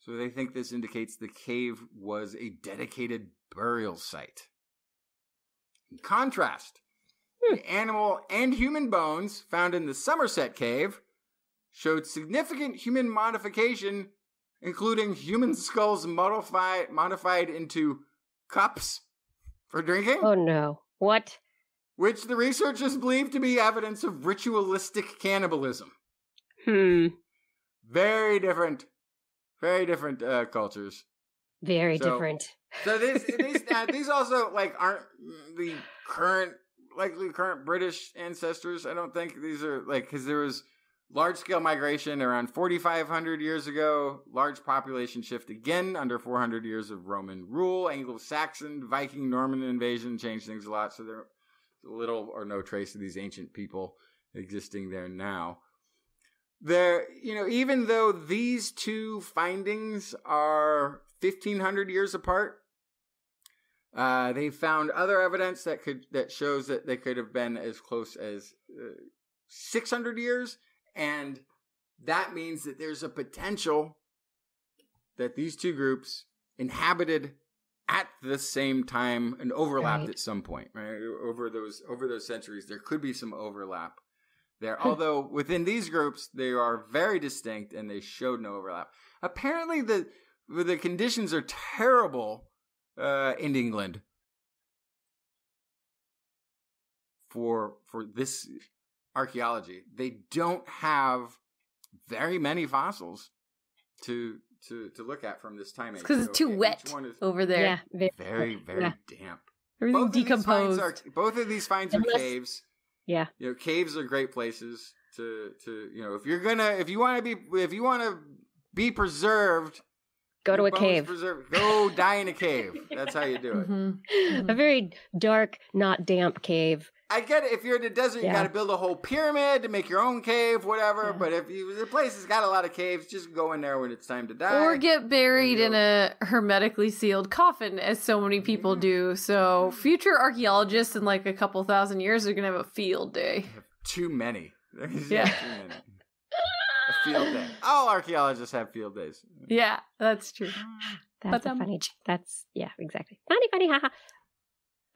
So they think this indicates the cave was a dedicated burial site. In contrast, the animal and human bones found in the Somerset cave showed significant human modification, including human skulls modified into cups for drinking. Oh no. What? Which the researchers believe to be evidence of ritualistic cannibalism. Very different cultures. Very different. So these also aren't the current British ancestors. I don't think these are because there was large-scale migration around 4,500 years ago, large population shift again under 400 years of Roman rule, Anglo-Saxon, Viking, Norman invasion changed things a lot, so there's little or no trace of these ancient people existing there now. There, even though these two findings are 1,500 years apart, they found other evidence that shows that they could have been as close as 600 years. And that means that there's a potential that these two groups inhabited at the same time and overlapped at some point, right? Over those centuries, there could be some overlap there. Although within these groups, they are very distinct and they showed no overlap. Apparently, the conditions are terrible in England for this archaeology. They don't have very many fossils to look at from this time. Because it's too wet over there. Yeah, very damp. Everything decomposed. Both of these finds are caves. Yeah, caves are great places to if you want to be preserved, go to a cave. Go die in a cave. That's how you do it. Mm-hmm. A very dark, not damp cave. I get it. If you're in the desert, you got to build a whole pyramid to make your own cave, whatever. Yeah. But if the place has got a lot of caves, just go in there when it's time to die. Or get buried in a hermetically sealed coffin, as so many people do. So future archaeologists in a couple thousand years are going to have a field day. Too many. There's too many. A field day. All archaeologists have field days. Yeah, that's true. That's funny. That's, yeah, exactly. Funny, haha.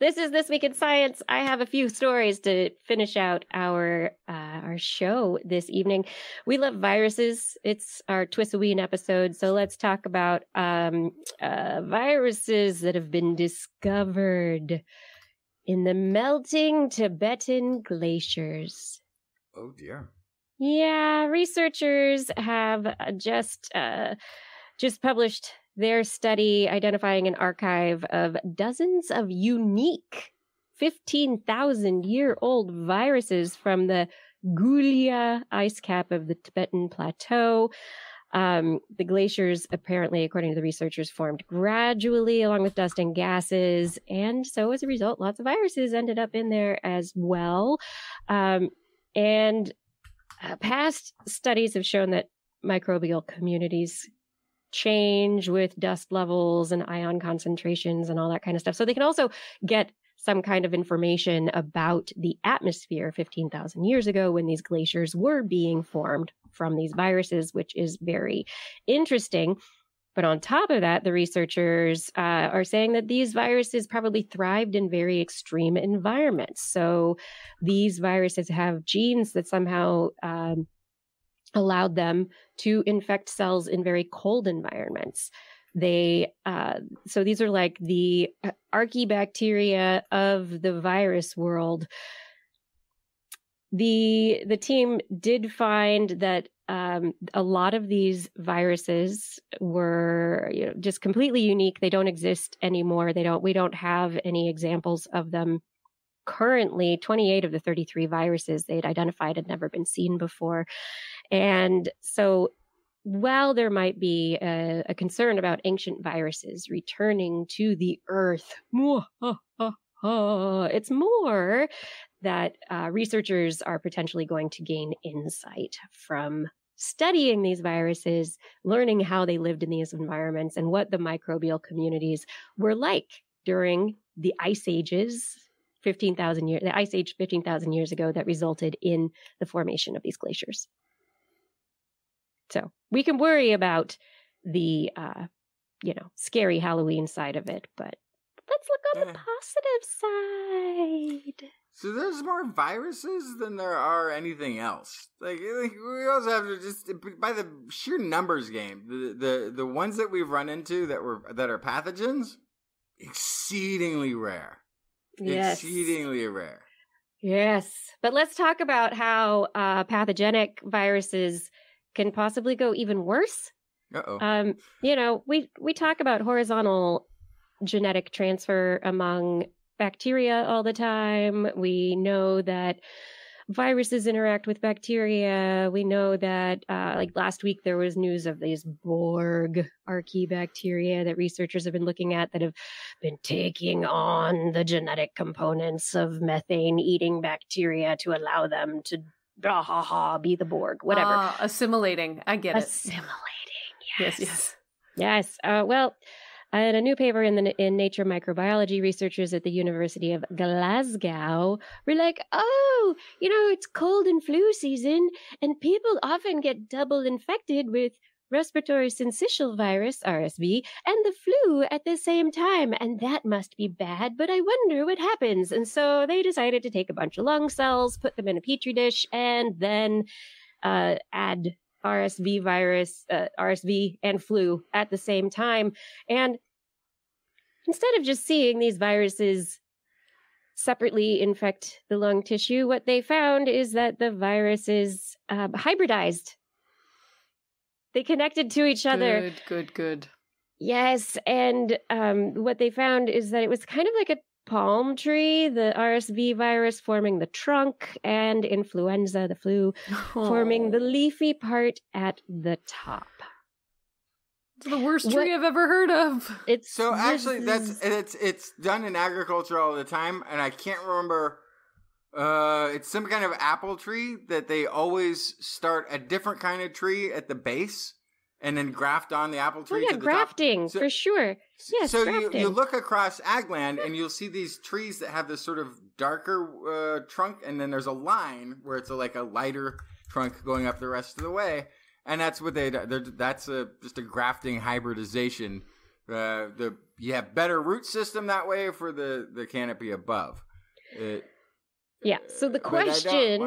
This is This Week in Science. I have a few stories to finish out our show this evening. We love viruses. It's our TWISoween episode. So let's talk about viruses that have been discovered in the melting Tibetan glaciers. Oh, dear. Yeah, researchers have just published their study identifying an archive of dozens of unique 15,000-year-old viruses from the Gulia ice cap of the Tibetan Plateau. The glaciers, apparently, according to the researchers, formed gradually along with dust and gases. And so as a result, lots of viruses ended up in there as well. And past studies have shown that microbial communities change with dust levels and ion concentrations and all that kind of stuff. So they can also get some kind of information about the atmosphere 15,000 years ago when these glaciers were being formed from these viruses, which is very interesting. But on top of that, the researchers are saying that these viruses probably thrived in very extreme environments. So these viruses have genes that somehow allowed them to infect cells in very cold environments. So these are like the archibacteria of the virus world. The team did find that a lot of these viruses were just completely unique. They don't exist anymore. We don't have any examples of them currently. 28 of the 33 viruses they'd identified had never been seen before. And so while there might be a concern about ancient viruses returning to the earth, it's more that researchers are potentially going to gain insight from studying these viruses, learning how they lived in these environments and what the microbial communities were like during the ice ages, the ice age 15,000 years ago that resulted in the formation of these glaciers. So we can worry about the, scary Halloween side of it, but let's look on the positive side. So there's more viruses than there are anything else. Like we also have to just by the sheer numbers game, the ones that we've run into that are pathogens, exceedingly rare. Yes. Exceedingly rare. Yes, but let's talk about how pathogenic viruses can possibly go even worse. We talk about horizontal genetic transfer among bacteria all the time. We know that viruses interact with bacteria. We know that like last week there was news of these Borg archibacteria that researchers have been looking at that have been taking on the genetic components of methane eating bacteria to allow them to be the Borg, whatever. Assimilating. I get it. Yes. Well, in a new paper in Nature Microbiology, researchers at the University of Glasgow were like, it's cold and flu season, and people often get double infected with respiratory syncytial virus, RSV, and the flu at the same time. And that must be bad, but I wonder what happens. And so they decided to take a bunch of lung cells, put them in a petri dish, and then add RSV and flu at the same time. And instead of just seeing these viruses separately infect the lung tissue, what they found is that the viruses hybridized. They connected to each other. Good. Yes. And what they found is that it was kind of like a palm tree, the RSV virus forming the trunk and influenza, the flu, forming the leafy part at the top. It's the worst tree I've ever heard of. It's done in agriculture all the time. And I can't remember. It's some kind of apple tree that they always start a different kind of tree at the base and then graft on the apple tree. Oh, yeah, grafting, so, for sure. Yes, so you look across Agland and you'll see these trees that have this sort of darker trunk, and then there's a line where it's like a lighter trunk going up the rest of the way. And that's what they do. That's just a grafting hybridization. You have better root system that way for the canopy above. Yeah. So the question, we don't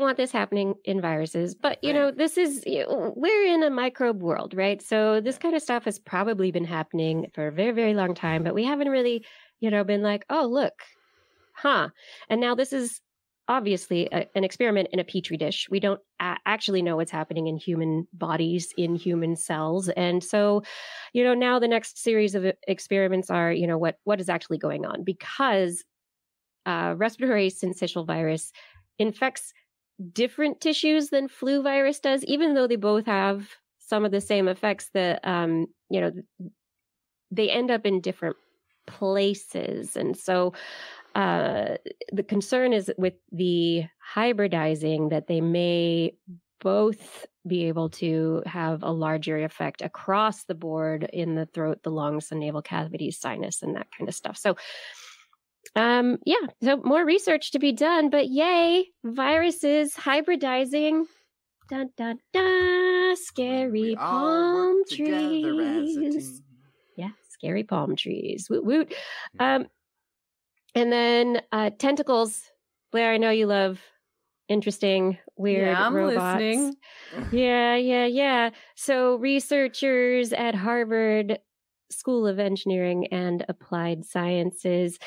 want this happening in viruses, but we're in a microbe world, right? So this kind of stuff has probably been happening for a very, very long time, but we haven't really, been like, oh, look, huh? And now this is obviously an experiment in a petri dish. We don't actually know what's happening in human bodies, in human cells. And so, you know, now the next series of experiments are, you know, what is actually going on, because respiratory syncytial virus infects different tissues than flu virus does, even though they both have some of the same effects. That, you know, they end up in different places. And so the concern is with the hybridizing that they may both be able to have a larger effect across the board in the throat, the lungs, the navel cavities, sinus, and that kind of stuff. So yeah, so more research to be done, but yay, viruses hybridizing. Dun, dun, dun, scary palm trees. Yeah, scary palm trees. Woot, woot. And then tentacles. Blair, I know you love interesting, weird robots. Listening. Yeah. So researchers at Harvard School of Engineering and Applied Sciences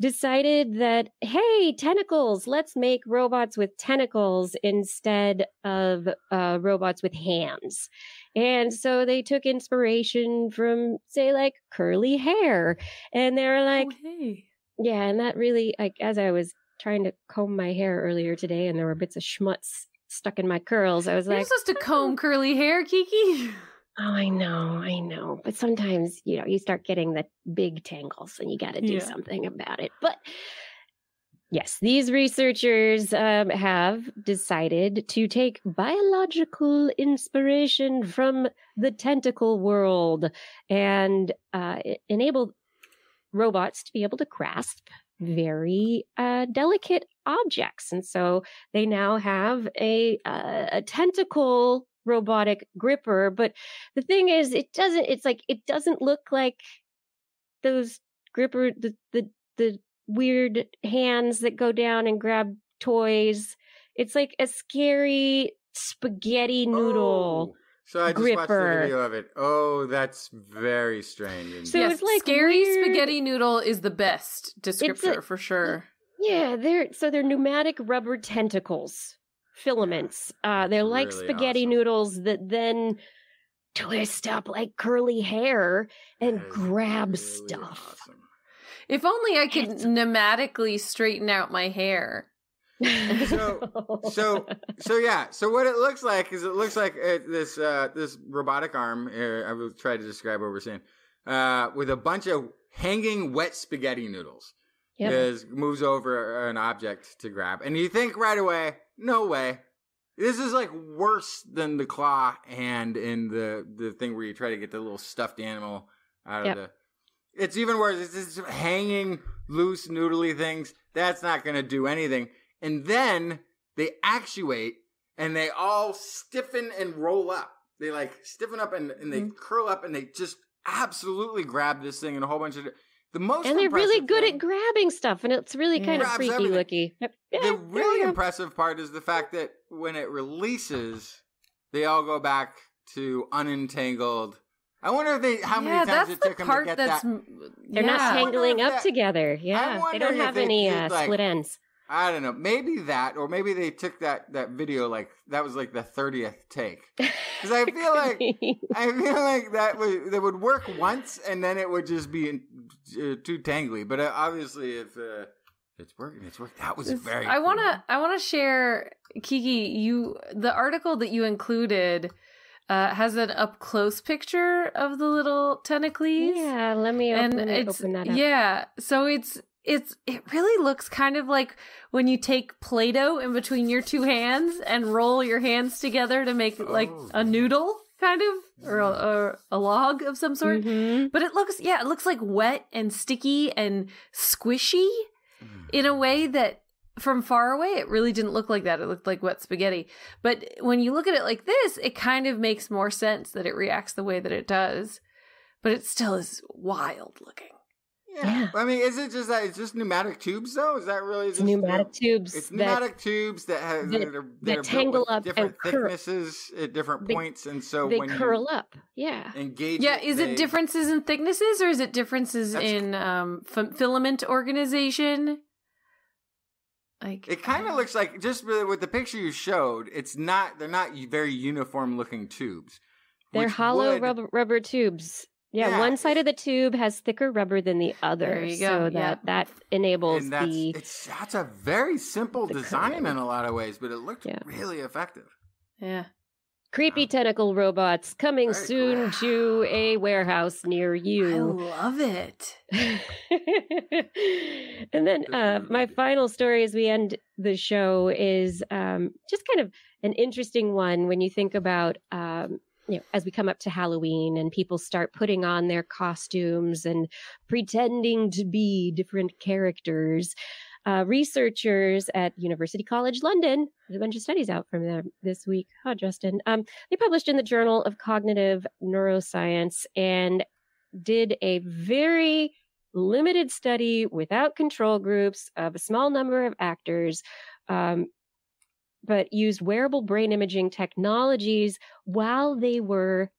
decided that, hey, tentacles, let's make robots with tentacles instead of robots with hands. And so they took inspiration from, say, like curly hair. And they were like, oh, hey. Yeah, and that really, like, as I was trying to comb my hair earlier today and there were bits of schmutz stuck in my curls, I was like, you're supposed to comb curly hair, Kiki. Oh, I know. But sometimes, you know, you start getting the big tangles and you got to do something about it. But yes, these researchers have decided to take biological inspiration from the tentacle world and enable robots to be able to grasp very delicate objects. And so they now have a tentacle robotic gripper, but the thing is, it doesn't look like those gripper, the weird hands that go down and grab toys. It's like a scary spaghetti noodle. Oh, so I just watched the video of it. Oh, that's very strange. So yes, it's like scary weird... spaghetti noodle is the best descriptor for sure. Yeah, they're pneumatic rubber tentacles. Filaments. They're like really spaghetti noodles that then twist up like curly hair and grab stuff. Awesome. If only I could pneumatically straighten out my hair. So what it looks like is this robotic arm. I will try to describe what we're seeing. With a bunch of hanging wet spaghetti noodles, moves over an object to grab, and you think right away, no way. This is like worse than the claw hand in the thing where you try to get the little stuffed animal out of the... It's even worse. It's just hanging loose, noodly things. That's not going to do anything. And then they actuate and they all stiffen and roll up. They like stiffen up and they curl up and they just absolutely grab this thing and a whole bunch of... And they're really good at grabbing stuff, and it's really kind of freaky looky. The really impressive part is the fact that when it releases, they all go back to unentangled. I wonder if how many times it took them to get that. They're not tangling up together. Yeah, they don't have any split ends. I don't know. Maybe that, or maybe they took that video like that was like the 30th take. Because I feel like that would work once, and then it would just be too tangly. But obviously, if it's working, it's working. That was very. I wanna share, Kiki. The article that you included has an up close picture of the little tentacles. Yeah, let me open that up. Yeah, so it really looks kind of like when you take Play-Doh in between your two hands and roll your hands together to make like a noodle kind of, or a log of some sort. Mm-hmm. But it looks like wet and sticky and squishy in a way that from far away, it really didn't look like that. It looked like wet spaghetti. But when you look at it like this, it kind of makes more sense that it reacts the way that it does. But it still is wild looking. Yeah. I mean, is it just that it's just pneumatic tubes though? Is that really just pneumatic tubes? It's pneumatic tubes that tangle up different thicknesses at different points, and so they curl up. Yeah. Engage. Yeah. Is it differences in thicknesses, or is it differences in filament organization? Like, it kind of looks like, just with the picture you showed, it's not, they're not very uniform looking tubes. They're hollow rubber tubes. Yeah, one side of the tube has thicker rubber than the other. There you go. So that enables the... That's a very simple design in a lot of ways, but it looked really effective. Yeah. Creepy tentacle robots coming soon to a warehouse near you. I love it. And then my final story as we end the show is just kind of an interesting one when you think about, as we come up to Halloween and people start putting on their costumes and pretending to be different characters. Researchers at University College London, there's a bunch of studies out from them this week. Oh, Justin. They published in the Journal of Cognitive Neuroscience and did a very limited study without control groups of a small number of actors, but used wearable brain imaging technologies while they were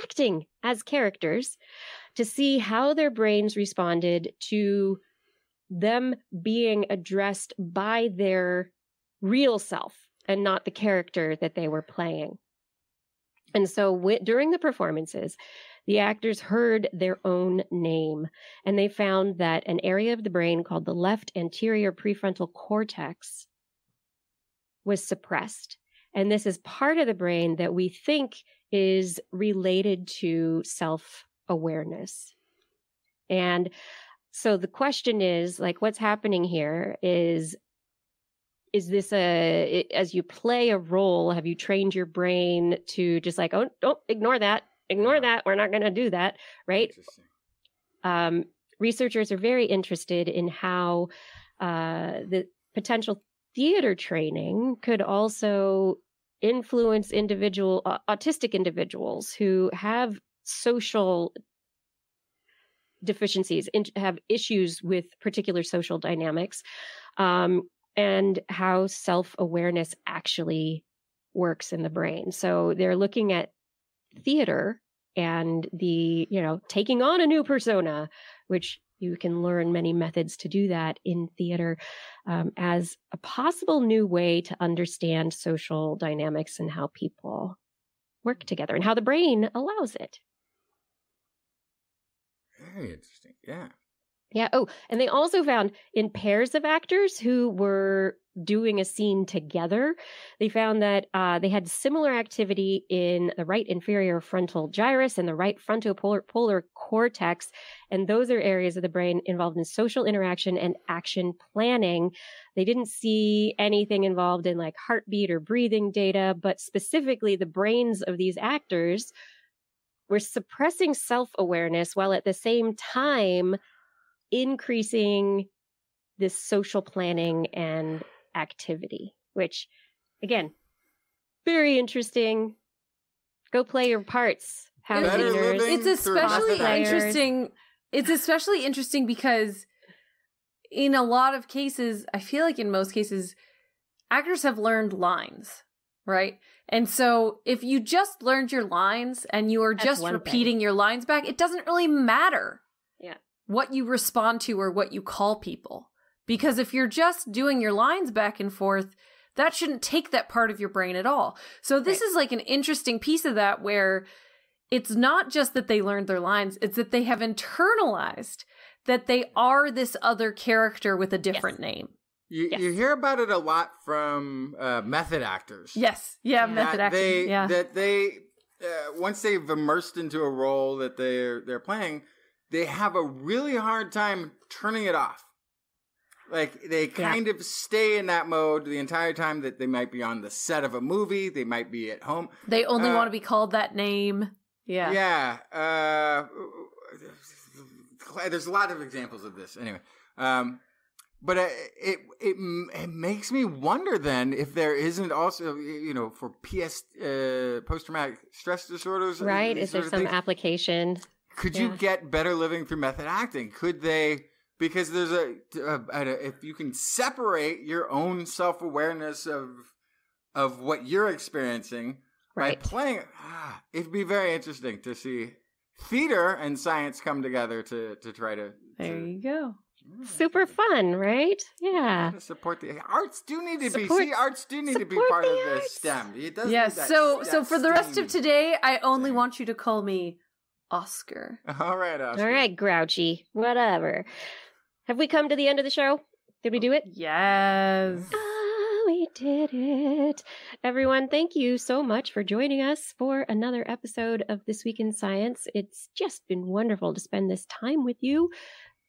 acting as characters to see how their brains responded to them being addressed by their real self and not the character that they were playing. And so during the performances, the actors heard their own name, and they found that an area of the brain called the left anterior prefrontal cortex was suppressed. And this is part of the brain that we think is related to self-awareness. And so the question is, like, what's happening here is this as you play a role, have you trained your brain to just like, oh, don't ignore that. We're not going to do that. Right. Researchers are very interested in how the potential theater training could also influence autistic individuals who have social deficiencies and have issues with particular social dynamics, and how self-awareness actually works in the brain. So they're looking at theater and the, taking on a new persona, which you can learn many methods to do that in theater, as a possible new way to understand social dynamics and how people work together and how the brain allows it. Very interesting. Yeah. Yeah. Oh, and they also found in pairs of actors who were doing a scene together, they found that they had similar activity in the right inferior frontal gyrus and the right frontopolar cortex. And those are areas of the brain involved in social interaction and action planning. They didn't see anything involved in like heartbeat or breathing data, but specifically the brains of these actors were suppressing self-awareness while at the same time increasing this social planning and activity, which, again, very interesting. Go play your parts. It's especially interesting because in a lot of cases, I feel like in most cases, actors have learned lines, right? And so if you just learned your lines and you are just repeating your lines back, it doesn't really matter what you respond to or what you call people. Because if you're just doing your lines back and forth, that shouldn't take that part of your brain at all. So this is like an interesting piece of that where it's not just that they learned their lines, it's that they have internalized that they are this other character with a different name. You hear about it a lot from method actors. Yes. Yeah, method actors. That they, once they've immersed into a role that they're playing, they have a really hard time turning it off. Like, they kind of stay in that mode the entire time that they might be on the set of a movie. They might be at home. They only want to be called that name. Yeah. Yeah. There's a lot of examples of this. Anyway. But it makes me wonder then if there isn't also, for post-traumatic stress disorders. Right. Is there some application? Could you get better living through method acting? Could they, because there's if you can separate your own self-awareness of what you're experiencing by playing, it'd be very interesting to see theater and science come together to try to. There you go. Super fun, right? Yeah. Support the arts. Do need to support, be see arts. Do need to be part the of this STEM. It does. Yes. That, so for the rest of today, I only want you to call me Oscar. All right, Oscar. All right, Grouchy. Whatever. Have we come to the end of the show? Did we do it? Yes. We did it. Everyone, thank you so much for joining us for another episode of This Week in Science. It's just been wonderful to spend this time with you,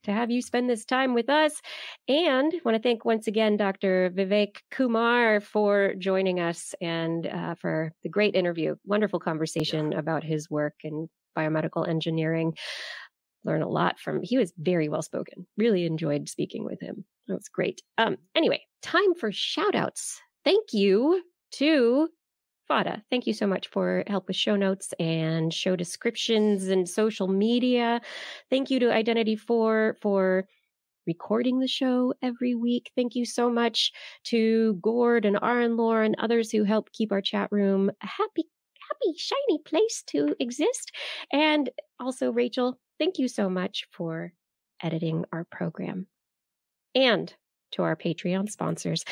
to have you spend this time with us. And I want to thank once again Dr. Vivek Kumar for joining us and for the great interview, wonderful conversation about his work in biomedical engineering. Learn a lot from, he was very well spoken. Really enjoyed speaking with him. That was great. Anyway, time for shout outs. Thank you to Fada. Thank you so much for help with show notes and show descriptions and social media. Thank you to Identity4 for recording the show every week. Thank you so much to Gord and Aaron Lore and others who help keep our chat room a happy, shiny place to exist. And also, Rachel, thank you so much for editing our program. And to our Patreon sponsors.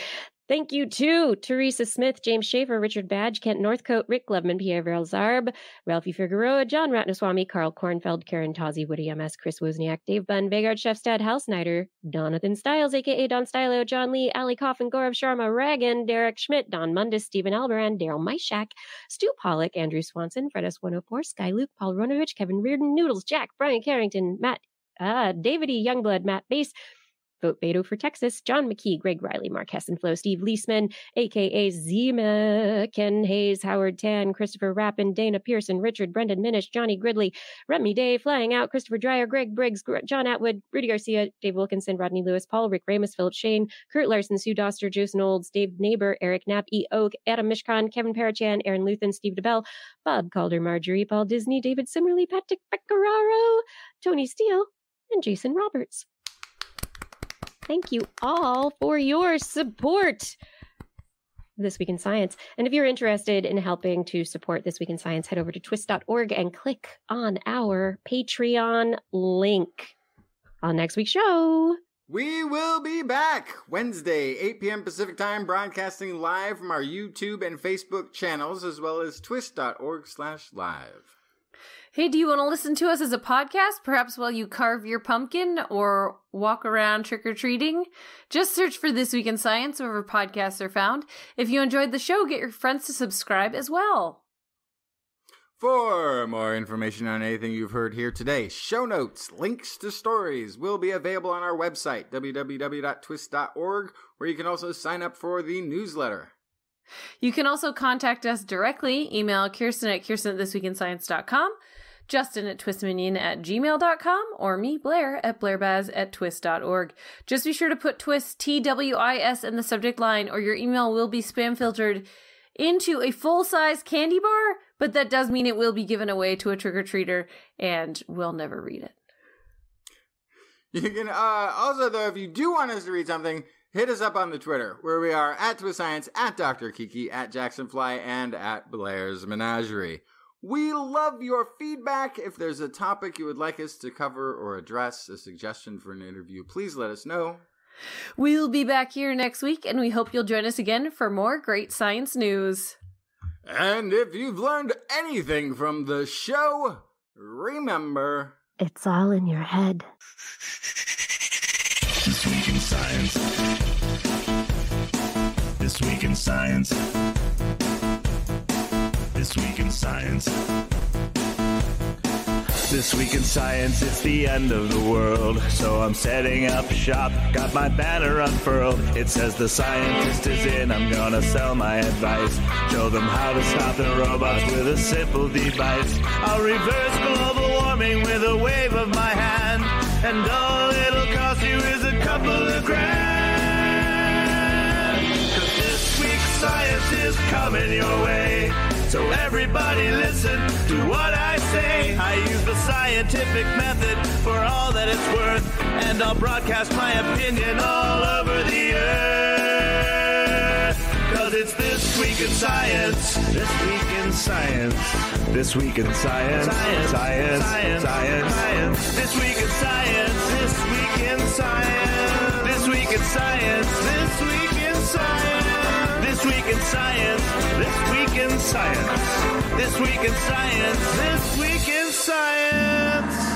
Thank you to Teresa Smith, James Schaefer, Richard Badge, Kent Northcote, Rick Glubman, Pierre Zarb, Ralphie Figueroa, John Ratnaswamy, Carl Kornfeld, Karen Tozzi, Woody MS, Chris Wozniak, Dave Bunn, Vegard Shefstad, Hal Snyder, Donathan Stiles, a.k.a. Don Stylo, John Lee, Ali Coffin, Gaurav Sharma, Ragan, Derek Schmidt, Don Mundus, Stephen Albaran, Daryl Myshak, Stu Pollock, Andrew Swanson, Fred S104, Sky Luke, Paul Ronovich, Kevin Reardon, Noodles, Jack, Brian Carrington, Matt, David E. Youngblood, Matt Bass, Vote Beto for Texas, John McKee, Greg Riley, Mark Hessenflow, Steve Leisman, a.k.a. Zima, Ken Hayes, Howard Tan, Christopher Rappin, Dana Pearson, Richard, Brendan Minish, Johnny Gridley, Remy Day, Flying Out, Christopher Dreyer, Greg Briggs, John Atwood, Rudy Garcia, Dave Wilkinson, Rodney Lewis, Paul, Rick Ramos, Philip Shane, Kurt Larson, Sue Doster, Jason Olds, Dave Neighbor, Eric Knapp, E. Oak, Adam Mishkan, Kevin Parachan, Aaron Luthen, Steve DeBell, Bob Calder, Marjorie, Paul Disney, David Simmerly, Patrick Pecoraro, Tony Steele, and Jason Roberts. Thank you all for your support This Week in Science. And if you're interested in helping to support This Week in Science, head over to twist.org and click on our Patreon link. On next week's show, we will be back Wednesday, 8 p.m. Pacific time, broadcasting live from our YouTube and Facebook channels, as well as twist.org/live. Hey, do you want to listen to us as a podcast, perhaps while you carve your pumpkin or walk around trick-or-treating? Just search for This Week in Science wherever podcasts are found. If you enjoyed the show, get your friends to subscribe as well. For more information on anything you've heard here today, show notes, links to stories will be available on our website, www.twist.org, where you can also sign up for the newsletter. You can also contact us directly. Email Kirsten@kirsten@thisweekinscience.com, Justin@twistminion@gmail.com, or me, Blair, at blairbaz@twist.org. Just be sure to put twist, TWIS, in the subject line, or your email will be spam filtered into a full-size candy bar, but that does mean it will be given away to a trick-or-treater, and we'll never read it. You can also, though, if you do want us to read something, hit us up on the Twitter, where we are at TwistScience, at Dr. Kiki, at JacksonFly, and at Blair's Menagerie. We love your feedback. If there's a topic you would like us to cover or address, a suggestion for an interview, please let us know. We'll be back here next week, and we hope you'll join us again for more great science news. And if you've learned anything from the show, remember, it's all in your head. This Week in Science. This Week in Science. This Week in Science. This Week in Science, it's the end of the world. So I'm setting up shop, got my banner unfurled. It says the scientist is in, I'm gonna sell my advice. Show them how to stop the robots with a simple device. I'll reverse global warming with a wave of my hand. And all it'll cost you is a couple of grand. 'Cause this week's science is coming your way. So everybody listen to what I say. I use the scientific method for all that it's worth. And I'll broadcast my opinion all over the earth. 'Cause it's This Week in Science. This Week in Science. This Week in Science. Science. Science. Science. Science. Science. This Week in Science. This Week in Science. Science, This Week in Science, This Week in Science, This Week in Science.